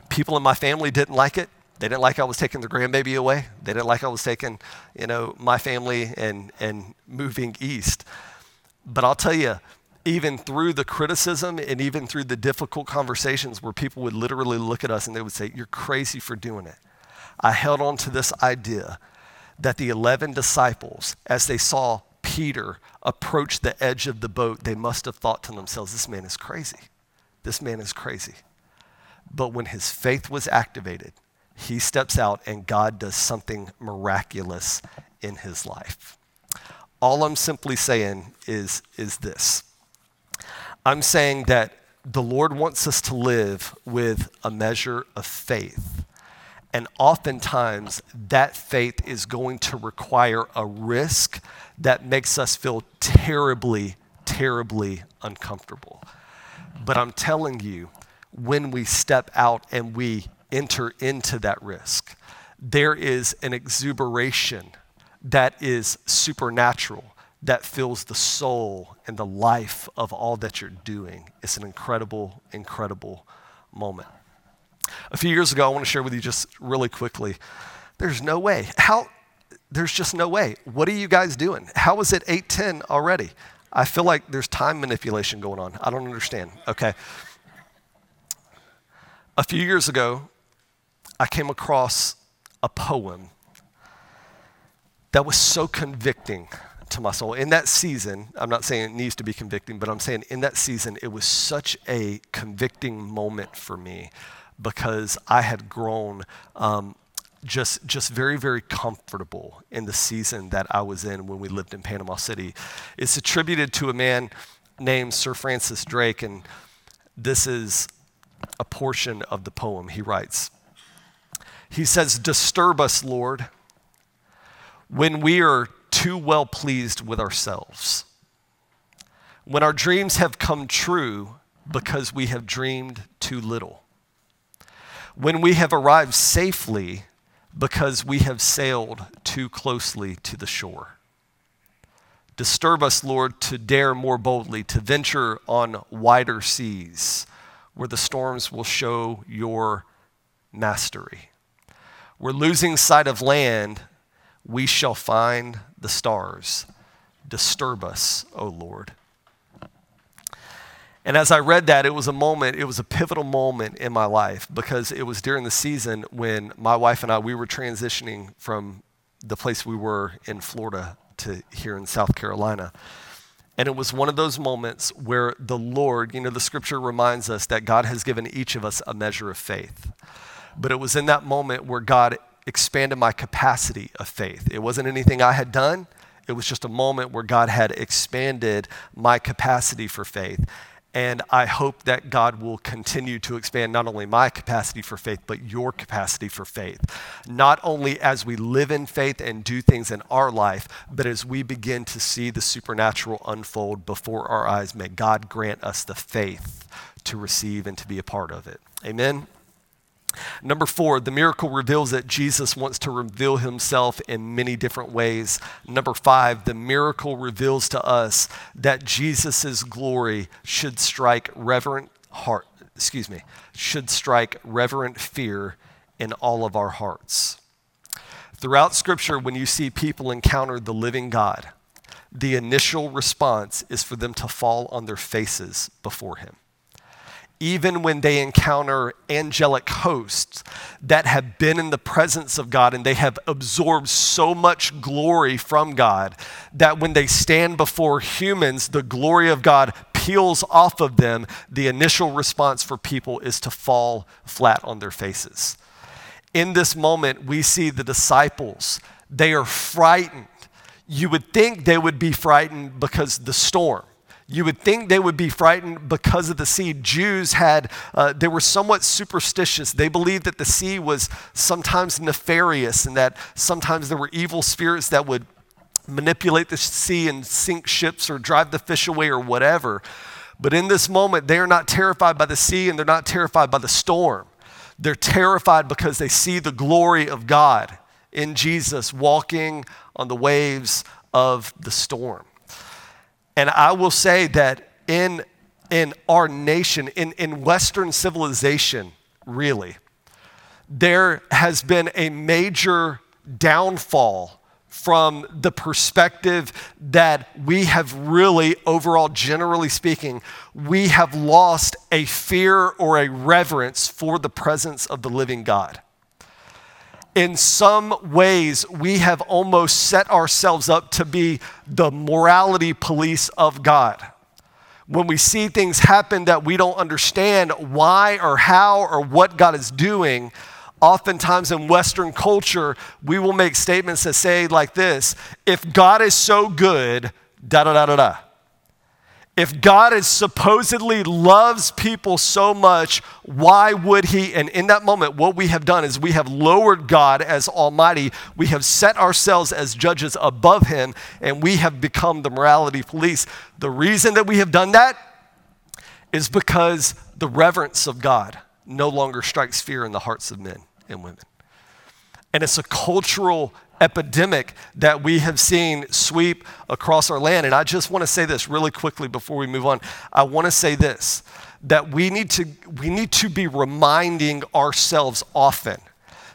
people in my family didn't like it. They didn't like I was taking their grandbaby away. They didn't like I was taking, you know, my family and, and moving east. But I'll tell you, even through the criticism and even through the difficult conversations where people would literally look at us and they would say, you're crazy for doing it, I held on to this idea that the eleven disciples, as they saw Peter approach the edge of the boat, they must have thought to themselves, this man is crazy. This man is crazy. But when his faith was activated, he steps out and God does something miraculous in his life. All I'm simply saying is, is this. I'm saying that the Lord wants us to live with a measure of faith. And oftentimes that faith is going to require a risk that makes us feel terribly, terribly uncomfortable. But I'm telling you, when we step out and we enter into that risk, there is an exuberation that is supernatural, that fills the soul and the life of all that you're doing. It's an incredible, incredible moment. A few years ago, I want to share with you just really quickly, there's no way. How? There's just no way. What are you guys doing? How is it eight ten already? I feel like there's time manipulation going on. I don't understand. Okay. A few years ago, I came across a poem that was so convicting to my soul. In that season, I'm not saying it needs to be convicting, but I'm saying in that season, it was such a convicting moment for me because I had grown um, just, just very, very comfortable in the season that I was in when we lived in Panama City. It's attributed to a man named Sir Francis Drake, and this is a portion of the poem he writes. He says, "Disturb us, Lord, when we are too well pleased with ourselves, when our dreams have come true because we have dreamed too little, when we have arrived safely because we have sailed too closely to the shore. Disturb us, Lord, to dare more boldly, to venture on wider seas where the storms will show your mastery. Where losing sight of land, we shall find the stars. Disturb us, O Lord. And as I read that, it was a moment, it was a pivotal moment in my life, because it was during the season when my wife and I, we were transitioning from the place we were in Florida to here in South Carolina. And it was one of those moments where the Lord, you know, the scripture reminds us that God has given each of us a measure of faith. But it was in that moment where God expanded my capacity of faith. It wasn't anything I had done. It was just a moment where God had expanded my capacity for faith. And I hope that God will continue to expand not only my capacity for faith, but your capacity for faith. Not only as we live in faith and do things in our life, but as we begin to see the supernatural unfold before our eyes, may God grant us the faith to receive and to be a part of it. Amen. Number four, the miracle reveals that Jesus wants to reveal himself in many different ways. Number five, the miracle reveals to us that Jesus' glory should strike reverent heart, excuse me, should strike reverent fear in all of our hearts. Throughout Scripture, when you see people encounter the living God, the initial response is for them to fall on their faces before him. Even when they encounter angelic hosts that have been in the presence of God and they have absorbed so much glory from God that when they stand before humans, the glory of God peels off of them, the initial response for people is to fall flat on their faces. In this moment, we see the disciples, they are frightened. You would think they would be frightened because of the storm. You would think they would be frightened because of the sea. Jews had, uh, they were somewhat superstitious. They believed that the sea was sometimes nefarious and that sometimes there were evil spirits that would manipulate the sea and sink ships or drive the fish away or whatever. But in this moment, they are not terrified by the sea and they're not terrified by the storm. They're terrified because they see the glory of God in Jesus walking on the waves of the storm. And I will say that in, in our nation, in, in Western civilization, really, there has been a major downfall from the perspective that we have really, overall, generally speaking, we have lost a fear or a reverence for the presence of the living God. In some ways, we have almost set ourselves up to be the morality police of God. When we see things happen that we don't understand why or how or what God is doing, oftentimes in Western culture, we will make statements that say like this: if God is so good, da da da da da. If God is supposedly loves people so much, why would he? And in that moment, what we have done is we have lowered God as Almighty. We have set ourselves as judges above him, and we have become the morality police. The reason that we have done that is because the reverence of God no longer strikes fear in the hearts of men and women. And it's a cultural epidemic that we have seen sweep across our land. And I just want to say this really quickly before we move on. I want to say this, that we need to, we need to be reminding ourselves often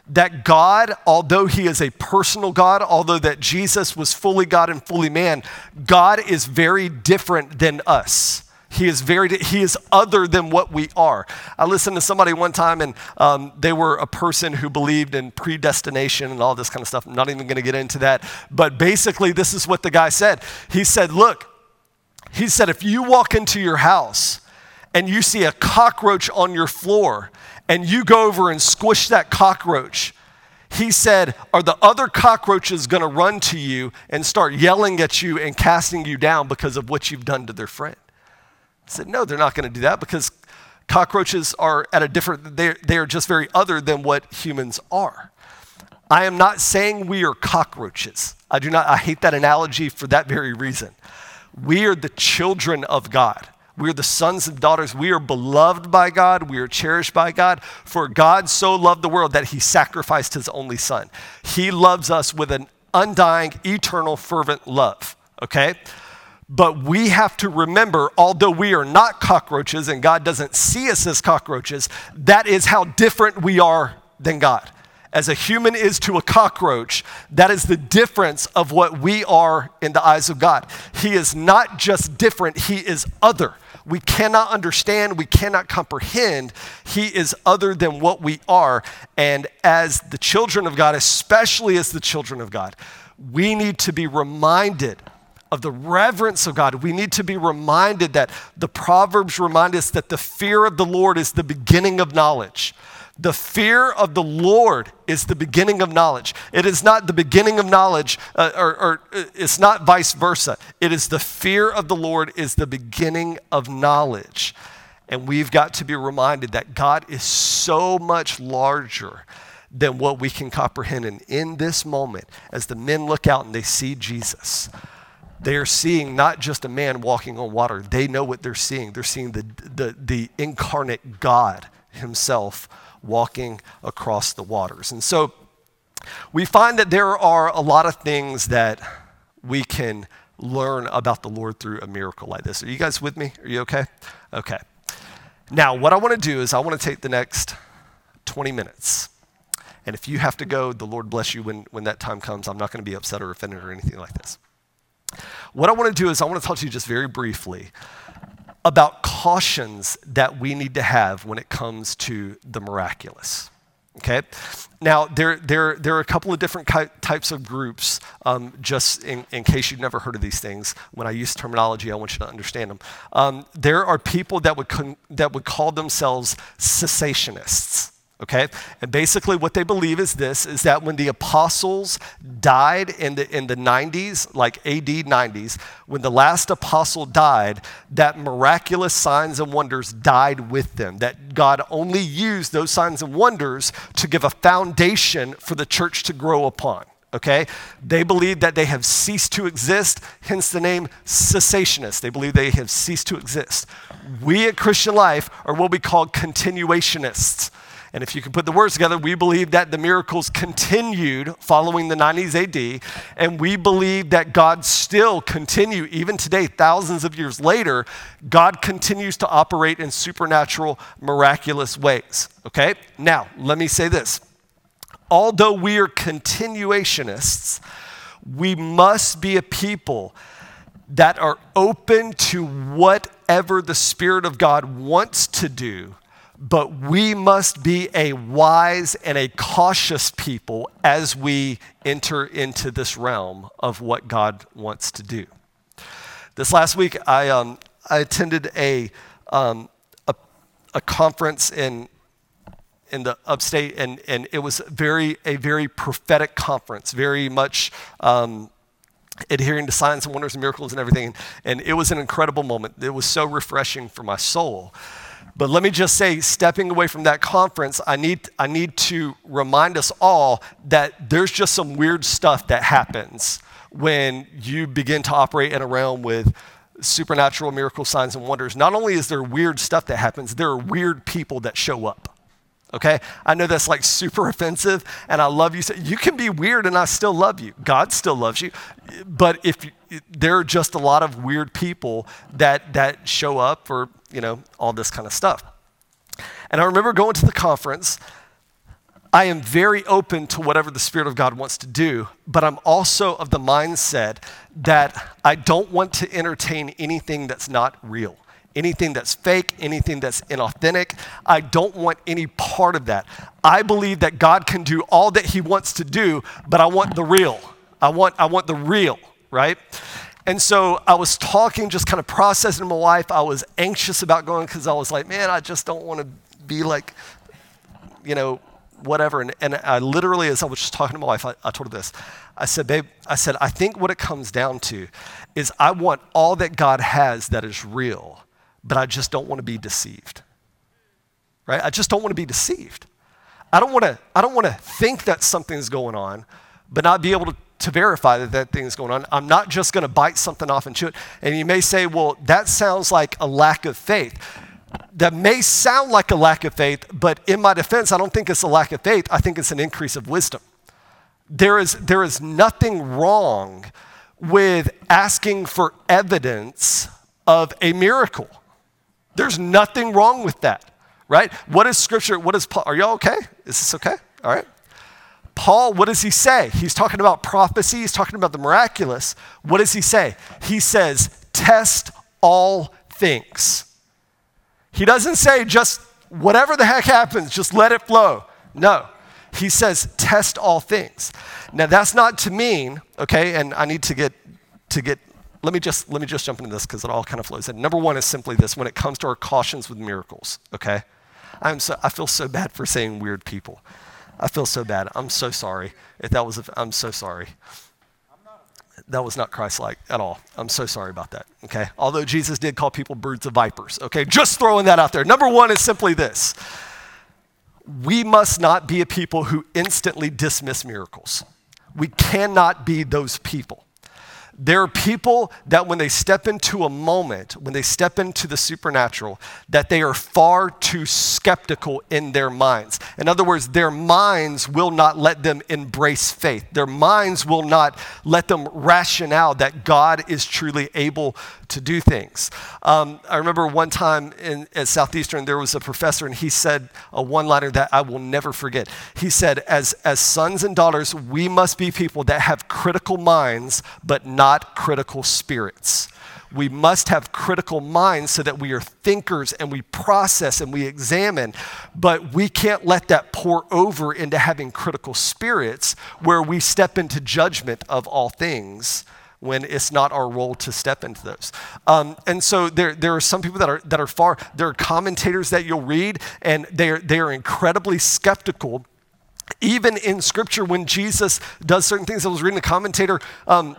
that God, although he is a personal God, although that Jesus was fully God and fully man, God is very different than us. He is very, he is other than what we are. I listened to somebody one time, and um, they were a person who believed in predestination and all this kind of stuff. I'm not even going to get into that. But basically, this is what the guy said. He said, look, he said, if you walk into your house and you see a cockroach on your floor and you go over and squish that cockroach, he said, are the other cockroaches going to run to you and start yelling at you and casting you down because of what you've done to their friend? I said, no, they're not going to do that, because cockroaches are at a different, they're, they're just very other than what humans are. I am not saying we are cockroaches. I do not, I hate that analogy for that very reason. We are the children of God. We are the sons and daughters. We are beloved by God. We are cherished by God. For God so loved the world that he sacrificed his only son. He loves us with an undying, eternal, fervent love, okay? But we have to remember, although we are not cockroaches and God doesn't see us as cockroaches, that is how different we are than God. As a human is to a cockroach, that is the difference of what we are in the eyes of God. He is not just different, he is other. We cannot understand, we cannot comprehend. He is other than what we are. And as the children of God, especially as the children of God, we need to be reminded of the reverence of God. We need to be reminded that the Proverbs remind us that the fear of the Lord is the beginning of knowledge. The fear of the Lord is the beginning of knowledge. It is not the beginning of knowledge, uh, or, or it's not vice versa. It is the fear of the Lord is the beginning of knowledge. And we've got to be reminded that God is so much larger than what we can comprehend. And in this moment, as the men look out and they see Jesus, they are seeing not just a man walking on water. They know what they're seeing. They're seeing the, the, the incarnate God himself walking across the waters. And so we find that there are a lot of things that we can learn about the Lord through a miracle like this. Are you guys with me? Are you okay? Okay. Now, what I want to do is I want to take the next twenty minutes. And if you have to go, the Lord bless you when, when that time comes. I'm not going to be upset or offended or anything like this. What I want to do is I want to talk to you just very briefly about cautions that we need to have when it comes to the miraculous, okay? Now, there, there, there are a couple of different types of groups, um, just in, in case you've never heard of these things. When I use terminology, I want you to understand them. Um, there are people that would con- that would call themselves cessationists, okay? And basically what they believe is this, is that when the apostles died in the in the nineties, like A D nineties, when the last apostle died, that miraculous signs and wonders died with them, that God only used those signs and wonders to give a foundation for the church to grow upon, okay? They believe that they have ceased to exist, hence the name cessationists. They believe they have ceased to exist. We at Christian Life are what we call continuationists. And if you can put the words together, we believe that the miracles continued following the nineties A D, and we believe that God still continue, even today, thousands of years later, God continues to operate in supernatural, miraculous ways, okay? Now, let me say this. Although we are continuationists, we must be a people that are open to whatever the Spirit of God wants to do. But we must be a wise and a cautious people as we enter into this realm of what God wants to do. This last week, I um, I attended a, um, a a conference in in the upstate, and and it was very a very prophetic conference, very much. Um, adhering to signs and wonders and miracles and everything. And it was an incredible moment. It was so refreshing for my soul. But let me just say, stepping away from that conference, I need, I need to remind us all that there's just some weird stuff that happens when you begin to operate in a realm with supernatural miracle signs and wonders. Not only is there weird stuff that happens, there are weird people that show up. Okay, I know that's like super offensive, and I love you. So you can be weird, and I still love you. God still loves you, but if you, there are just a lot of weird people that that show up for, you know, all this kind of stuff. And I remember going to the conference. I am very open to whatever the Spirit of God wants to do, but I'm also of the mindset that I don't want to entertain anything that's not real. Anything that's fake, anything that's inauthentic. I don't want any part of that. I believe that God can do all that he wants to do, but I want the real. I want I want the real, right? And so I was talking, just kind of processing my life. I was anxious about going because I was like, man, I just don't want to be like, you know, whatever. And, and I literally, as I was just talking to my wife, I, I told her this. I said, babe, I said, I think what it comes down to is I want all that God has that is real, but I just don't want to be deceived, right? I just don't want to be deceived. I don't want to I don't want to think that something's going on, but not be able to, to verify that that thing's going on. I'm not just going to bite something off and chew it. And you may say, well, that sounds like a lack of faith. That may sound like a lack of faith, but in my defense, I don't think it's a lack of faith. I think it's an increase of wisdom. There is, there is nothing wrong with asking for evidence of a miracle. There's nothing wrong with that, right? What is scripture? What is Paul? Are y'all okay? Is this okay? All right. Paul, what does he say? He's talking about prophecy. He's talking about the miraculous. What does he say? He says, test all things. He doesn't say just whatever the heck happens, just let it flow. No, he says, test all things. Now that's not to mean, okay, and I need to get, to get, let me just, let me just jump into this because it all kind of flows in. Number one is simply this, when it comes to our cautions with miracles, okay? I'm so, I feel so bad for saying weird people. I feel so bad. I'm so sorry. If that was, a, I'm so sorry. That was not Christ-like at all. I'm so sorry about that, okay? Although Jesus did call people birds of vipers, okay? Just throwing that out there. Number one is simply this. We must not be a people who instantly dismiss miracles. We cannot be those people. There are people that when they step into a moment, when they step into the supernatural, that they are far too skeptical in their minds. In other words, their minds will not let them embrace faith. Their minds will not let them rationale that God is truly able to do things. Um, I remember one time in, at Southeastern, there was a professor and he said a one-liner that I will never forget. He said, as, as sons and daughters, we must be people that have critical minds, but not Not critical spirits. We must have critical minds so that we are thinkers and we process and we examine, but we can't let that pour over into having critical spirits where we step into judgment of all things when it's not our role to step into those. Um, and so there, there are some people that are that are far, there are commentators that you'll read and they are, they are incredibly skeptical. Even in scripture when Jesus does certain things, I was reading a commentator, um,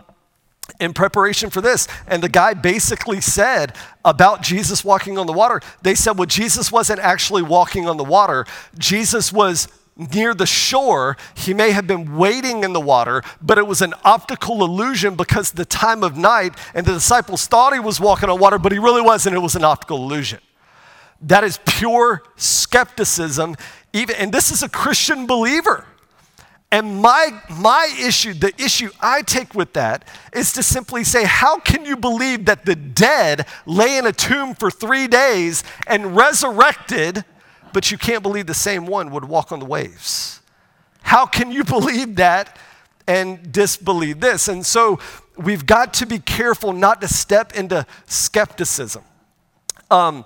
in preparation for this. And the guy basically said about Jesus walking on the water, they said, well, Jesus wasn't actually walking on the water. Jesus was near the shore. He may have been wading in the water, but it was an optical illusion because the time of night and the disciples thought he was walking on water, but he really wasn't. It was an optical illusion. That is pure skepticism. Even, and this is a Christian believer. And my my issue, the issue I take with that is to simply say, how can you believe that the dead lay in a tomb for three days and resurrected, but you can't believe the same one would walk on the waves? How can you believe that and disbelieve this? And so we've got to be careful not to step into skepticism. Um,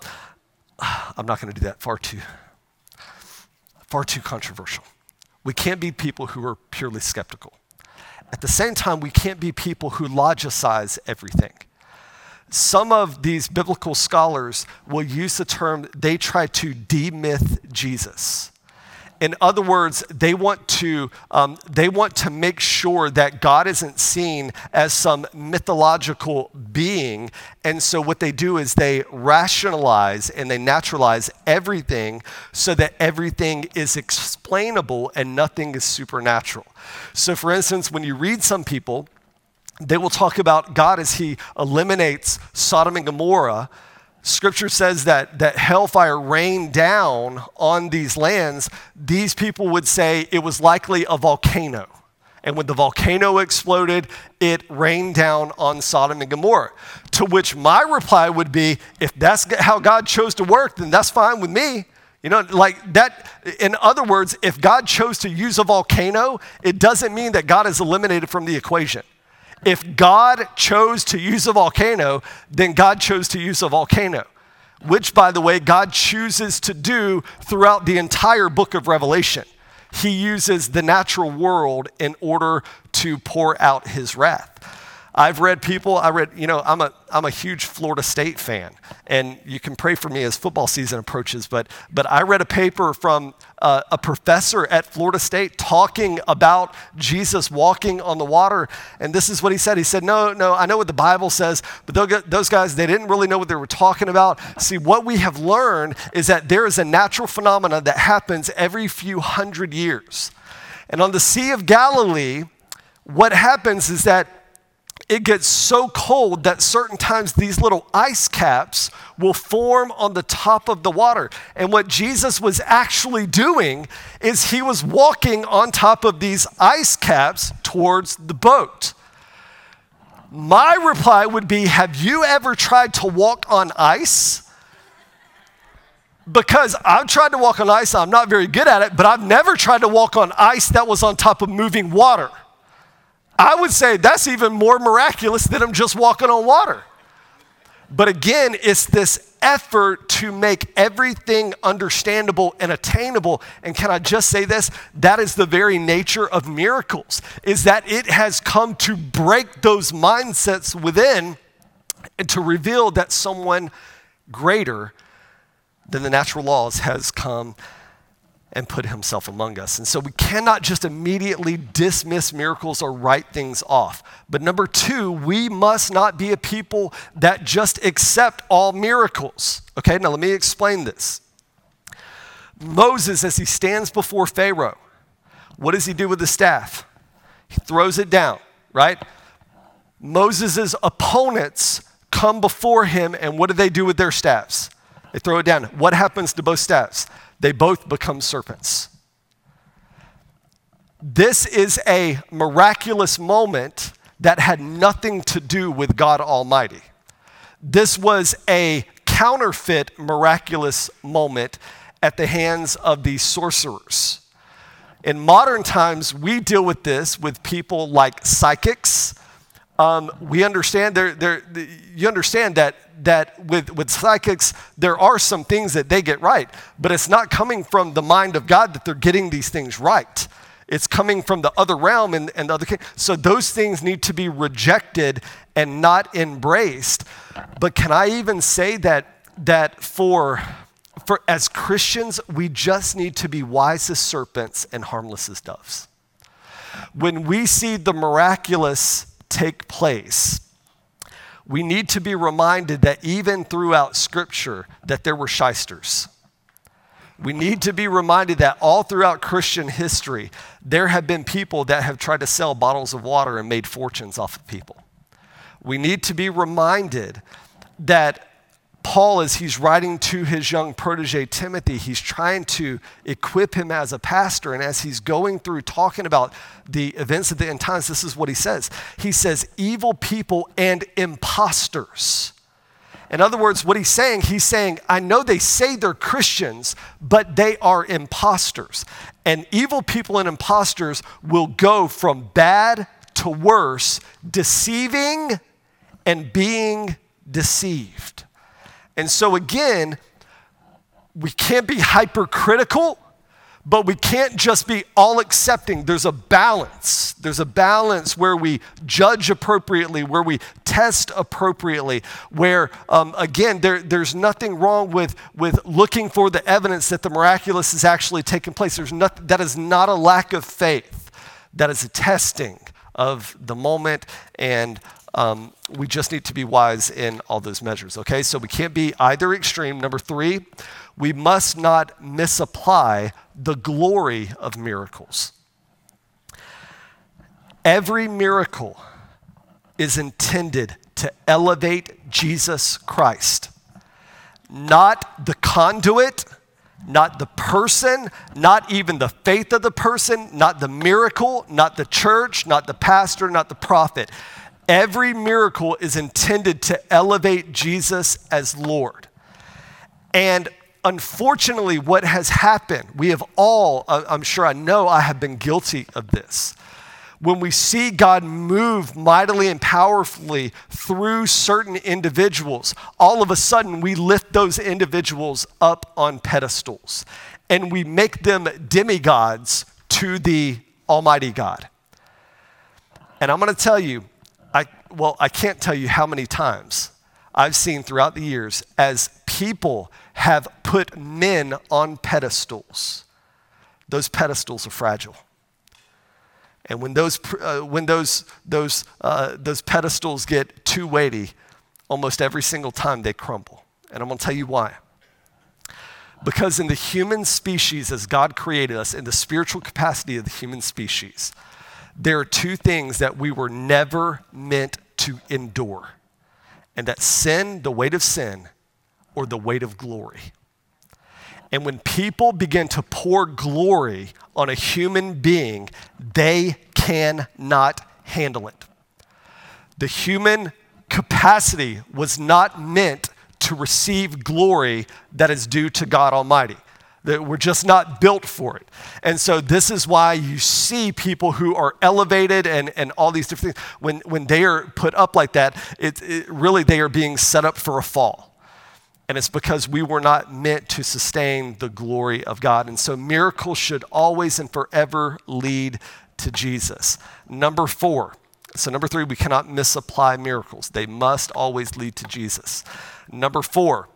I'm not gonna do that, far too, far too controversial. We can't be people who are purely skeptical. At the same time, we can't be people who logicize everything. Some of these biblical scholars will use the term, they try to demyth Jesus. In other words, they want to um, they want to make sure that God isn't seen as some mythological being. And so what they do is they rationalize and they naturalize everything so that everything is explainable and nothing is supernatural. So for instance, when you read some people, they will talk about God as he eliminates Sodom and Gomorrah. Scripture says that, that hellfire rained down on these lands. These people would say it was likely a volcano. And when the volcano exploded, it rained down on Sodom and Gomorrah. To which my reply would be, if that's how God chose to work, then that's fine with me. You know, like that, in other words, if God chose to use a volcano, it doesn't mean that God is eliminated from the equation. If God chose to use a volcano, then God chose to use a volcano, which, by the way, God chooses to do throughout the entire book of Revelation. He uses the natural world in order to pour out his wrath. I've read people, I read, you know, I'm a I'm a huge Florida State fan, and you can pray for me as football season approaches, but but I read a paper from uh, a professor at Florida State talking about Jesus walking on the water, and this is what he said. He said, no, no, I know what the Bible says, but those guys, they didn't really know what they were talking about. See, what we have learned is that there is a natural phenomenon that happens every few hundred years. And on the Sea of Galilee, what happens is that it gets so cold that certain times these little ice caps will form on the top of the water. And what Jesus was actually doing is he was walking on top of these ice caps towards the boat. My reply would be, have you ever tried to walk on ice? Because I've tried to walk on ice, I'm not very good at it, but I've never tried to walk on ice that was on top of moving water. I would say that's even more miraculous than I'm just walking on water. But again, it's this effort to make everything understandable and attainable. And can I just say this? That is the very nature of miracles, is that it has come to break those mindsets within and to reveal that someone greater than the natural laws has come and put himself among us. And so we cannot just immediately dismiss miracles or write things off. But number two, we must not be a people that just accept all miracles. Okay, now let me explain this. Moses, as he stands before Pharaoh, what does he do with the staff? He throws it down, right? Moses' opponents come before him, and what do they do with their staffs? They throw it down. What happens to both staffs? They both become serpents. This is a miraculous moment that had nothing to do with God Almighty. This was a counterfeit miraculous moment at the hands of these sorcerers. In modern times, we deal with this with people like psychics. Um, we understand there, there, you understand that that with, with psychics, there are some things that they get right, but it's not coming from the mind of God that they're getting these things right. It's coming from the other realm and, and the other. So those things need to be rejected and not embraced. But can I even say that that for, for as Christians, we just need to be wise as serpents and harmless as doves. When we see the miraculous take place, we need to be reminded that even throughout Scripture that there were shysters. We need to be reminded that all throughout Christian history, there have been people that have tried to sell bottles of water and made fortunes off of people. We need to be reminded that Paul, as he's writing to his young protege, Timothy, he's trying to equip him as a pastor. And as he's going through talking about the events of the end times, this is what he says. He says, evil people and imposters. In other words, what he's saying, he's saying, I know they say they're Christians, but they are imposters. And evil people and imposters will go from bad to worse, deceiving and being deceived. And so again, we can't be hypercritical, but we can't just be all accepting. There's a balance. There's a balance where we judge appropriately, where we test appropriately, where, um, again, there, there's nothing wrong with, with looking for the evidence that the miraculous is actually taking place. There's not, that is not a lack of faith. That is a testing of the moment, and Um, we just need to be wise in all those measures, okay? So we can't be either extreme. Number three, we must not misapply the glory of miracles. Every miracle is intended to elevate Jesus Christ, not the conduit, not the person, not even the faith of the person, not the miracle, not the church, not the pastor, not the prophet. Every miracle is intended to elevate Jesus as Lord. And unfortunately, what has happened, we have all, I'm sure I know I have been guilty of this. When we see God move mightily and powerfully through certain individuals, all of a sudden we lift those individuals up on pedestals and we make them demigods to the Almighty God. And I'm going to tell you, I, well, I can't tell you how many times I've seen throughout the years as people have put men on pedestals. Those pedestals are fragile. And when those uh, when those those uh, those pedestals get too weighty, almost every single time they crumble. And I'm going to tell you why. Because in the human species, as God created us, in the spiritual capacity of the human species, there are two things that we were never meant to endure. And that's sin, the weight of sin, or the weight of glory. And when people begin to pour glory on a human being, they cannot handle it. The human capacity was not meant to receive glory that is due to God Almighty. That we're just not built for it. And so this is why you see people who are elevated and, and all these different things. When, when they are put up like that, it, it really they are being set up for a fall. And it's because we were not meant to sustain the glory of God. And so miracles should always and forever lead to Jesus. Number four. So number three, we cannot misapply miracles. They must always lead to Jesus. Number four,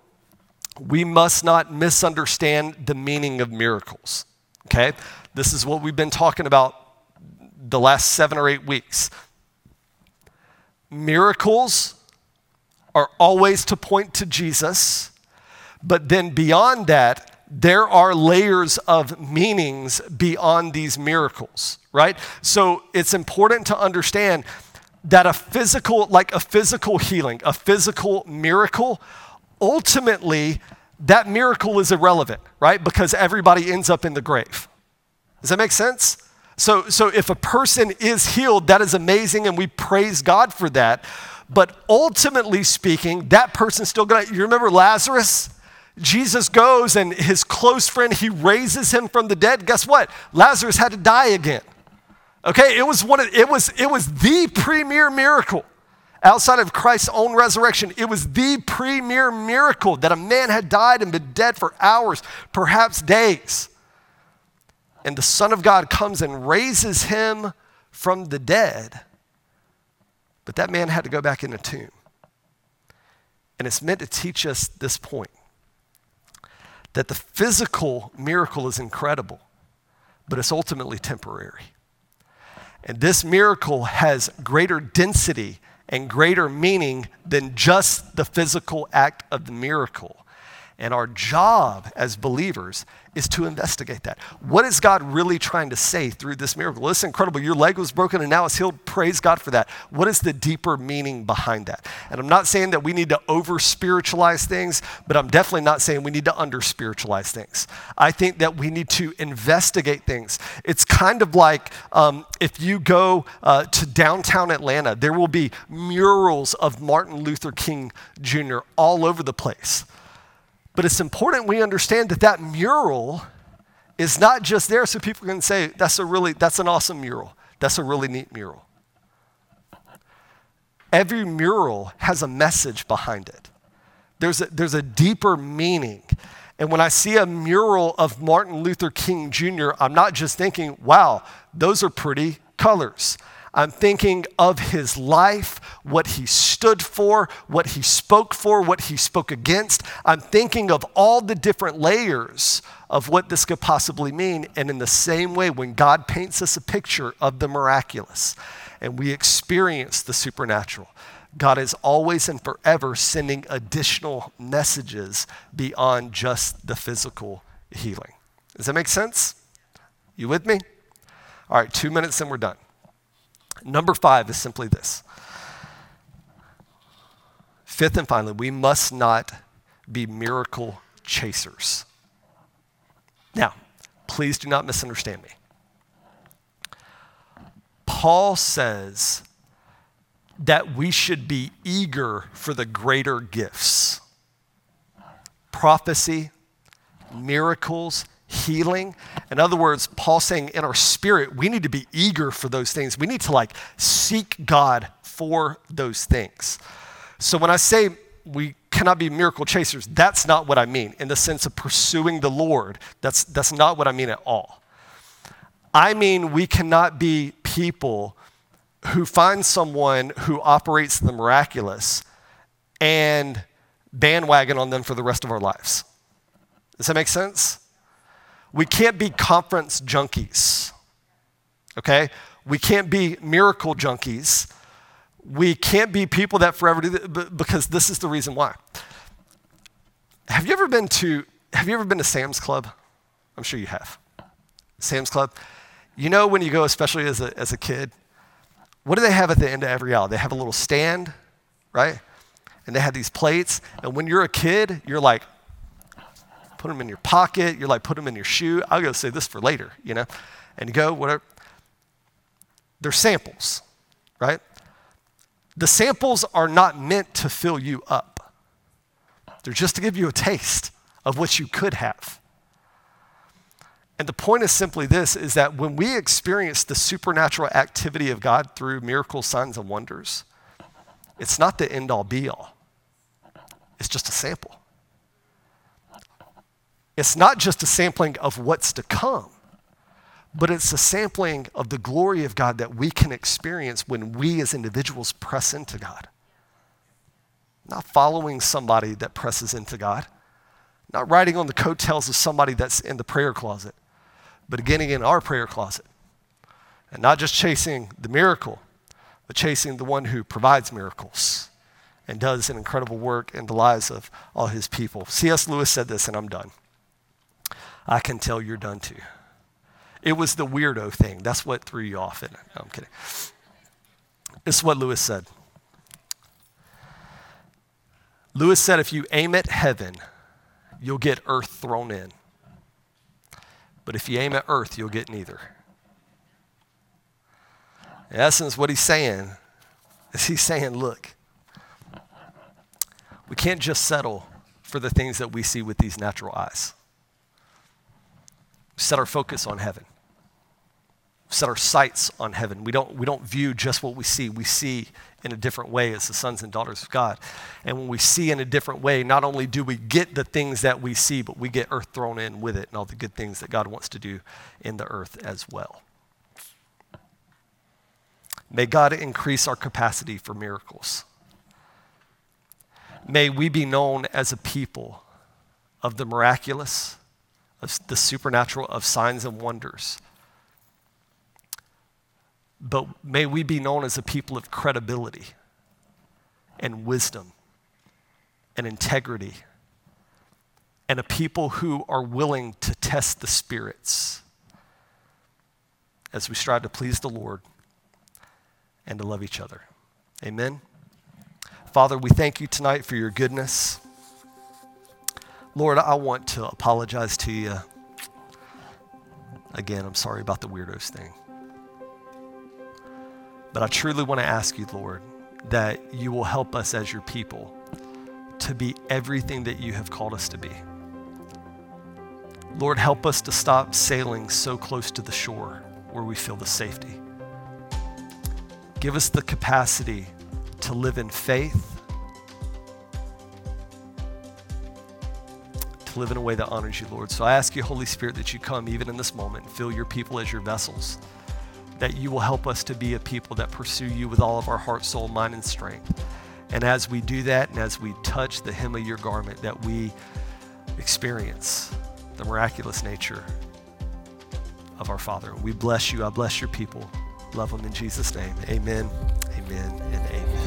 we must not misunderstand the meaning of miracles, okay? This is what we've been talking about the last seven or eight weeks. Miracles are always to point to Jesus, but then beyond that, there are layers of meanings beyond these miracles, right? So it's important to understand that a physical, like a physical healing, a physical miracle, ultimately, that miracle is irrelevant, right? Because everybody ends up in the grave. Does that make sense? So, so if a person is healed, that is amazing, and we praise God for that. But ultimately speaking, that person's still gonna, you remember Lazarus? Jesus goes and his close friend, he raises him from the dead. Guess what? Lazarus had to die again. Okay, it was one of, it was, it was the premier miracle. Outside of Christ's own resurrection, it was the premier miracle that a man had died and been dead for hours, perhaps days. And the Son of God comes and raises him from the dead. But that man had to go back in the tomb. And it's meant to teach us this point, that the physical miracle is incredible, but it's ultimately temporary. And this miracle has greater density and greater meaning than just the physical act of the miracle. And our job as believers is to investigate that. What is God really trying to say through this miracle? Well, it's incredible. Your leg was broken and now it's healed. Praise God for that. What is the deeper meaning behind that? And I'm not saying that we need to over-spiritualize things, but I'm definitely not saying we need to under-spiritualize things. I think that we need to investigate things. It's kind of like um, if you go uh, to downtown Atlanta, there will be murals of Martin Luther King Junior all over the place. But it's important we understand that that mural is not just there so people can say, that's a really, that's an awesome mural. That's a really neat mural. Every mural has a message behind it. There's a, there's a deeper meaning. And when I see a mural of Martin Luther King Junior, I'm not just thinking, wow, those are pretty colors. I'm thinking of his life, what he stood for, what he spoke for, what he spoke against. I'm thinking of all the different layers of what this could possibly mean. And in the same way, when God paints us a picture of the miraculous and we experience the supernatural, God is always and forever sending additional messages beyond just the physical healing. Does that make sense? You with me? All right, two minutes and we're done. Number five is simply this. Fifth and finally, we must not be miracle chasers. Now, please do not misunderstand me. Paul says that we should be eager for the greater gifts. Prophecy, miracles, healing. In other words, Paul's saying in our spirit, we need to be eager for those things. We need to like seek God for those things. So when I say we cannot be miracle chasers, that's not what I mean in the sense of pursuing the Lord. That's, that's not what I mean at all. I mean, we cannot be people who finds someone who operates the miraculous and bandwagon on them for the rest of our lives. Does that make sense? We can't be conference junkies, okay? We can't be miracle junkies. We can't be people that forever do that, because this is the reason why. Have you ever been to, have you ever been to Sam's Club? I'm sure you have. Sam's Club. You know when you go, especially as a, as a kid, what do they have at the end of every aisle? They have a little stand, right? And they have these plates. And when you're a kid, you're like, put them in your pocket. You're like, put them in your shoe. I'll go save this for later, you know? And you go, whatever. They're samples, right? The samples are not meant to fill you up. They're just to give you a taste of what you could have. And the point is simply this, is that when we experience the supernatural activity of God through miracles, signs, and wonders, it's not the end all be all. It's just a sample. It's not just a sampling of what's to come, but it's a sampling of the glory of God that we can experience when we as individuals press into God. Not following somebody that presses into God, not riding on the coattails of somebody that's in the prayer closet, but getting in our prayer closet. And not just chasing the miracle, but chasing the one who provides miracles and does an incredible work in the lives of all his people. C S Lewis said this, and I'm done. I can tell you're done too. It was the weirdo thing. That's what threw you off in it. No, I'm kidding. This is what Lewis said. Lewis said, if you aim at heaven, you'll get earth thrown in. But if you aim at earth, you'll get neither. In essence, what he's saying is he's saying, look, we can't just settle for the things that we see with these natural eyes. Set our focus on heaven. Set our sights on heaven. We don't, we don't view just what we see. We see in a different way as the sons and daughters of God. And when we see in a different way, not only do we get the things that we see, but we get earth thrown in with it and all the good things that God wants to do in the earth as well. May God increase our capacity for miracles. May we be known as a people of the miraculous, of the supernatural, of signs and wonders. But may we be known as a people of credibility and wisdom and integrity and a people who are willing to test the spirits as we strive to please the Lord and to love each other. Amen. Father, we thank you tonight for your goodness. Lord, I want to apologize to you. Again, I'm sorry about the weirdos thing. But I truly want to ask you, Lord, that you will help us as your people to be everything that you have called us to be. Lord, help us to stop sailing so close to the shore where we feel the safety. Give us the capacity to live in faith, to live in a way that honors you, Lord. So I ask you, Holy Spirit, that you come even in this moment and fill your people as your vessels, that you will help us to be a people that pursue you with all of our heart, soul, mind, and strength. And as we do that, and as we touch the hem of your garment, that we experience the miraculous nature of our Father. We bless you. I bless your people. Love them in Jesus' name. Amen, amen, and amen.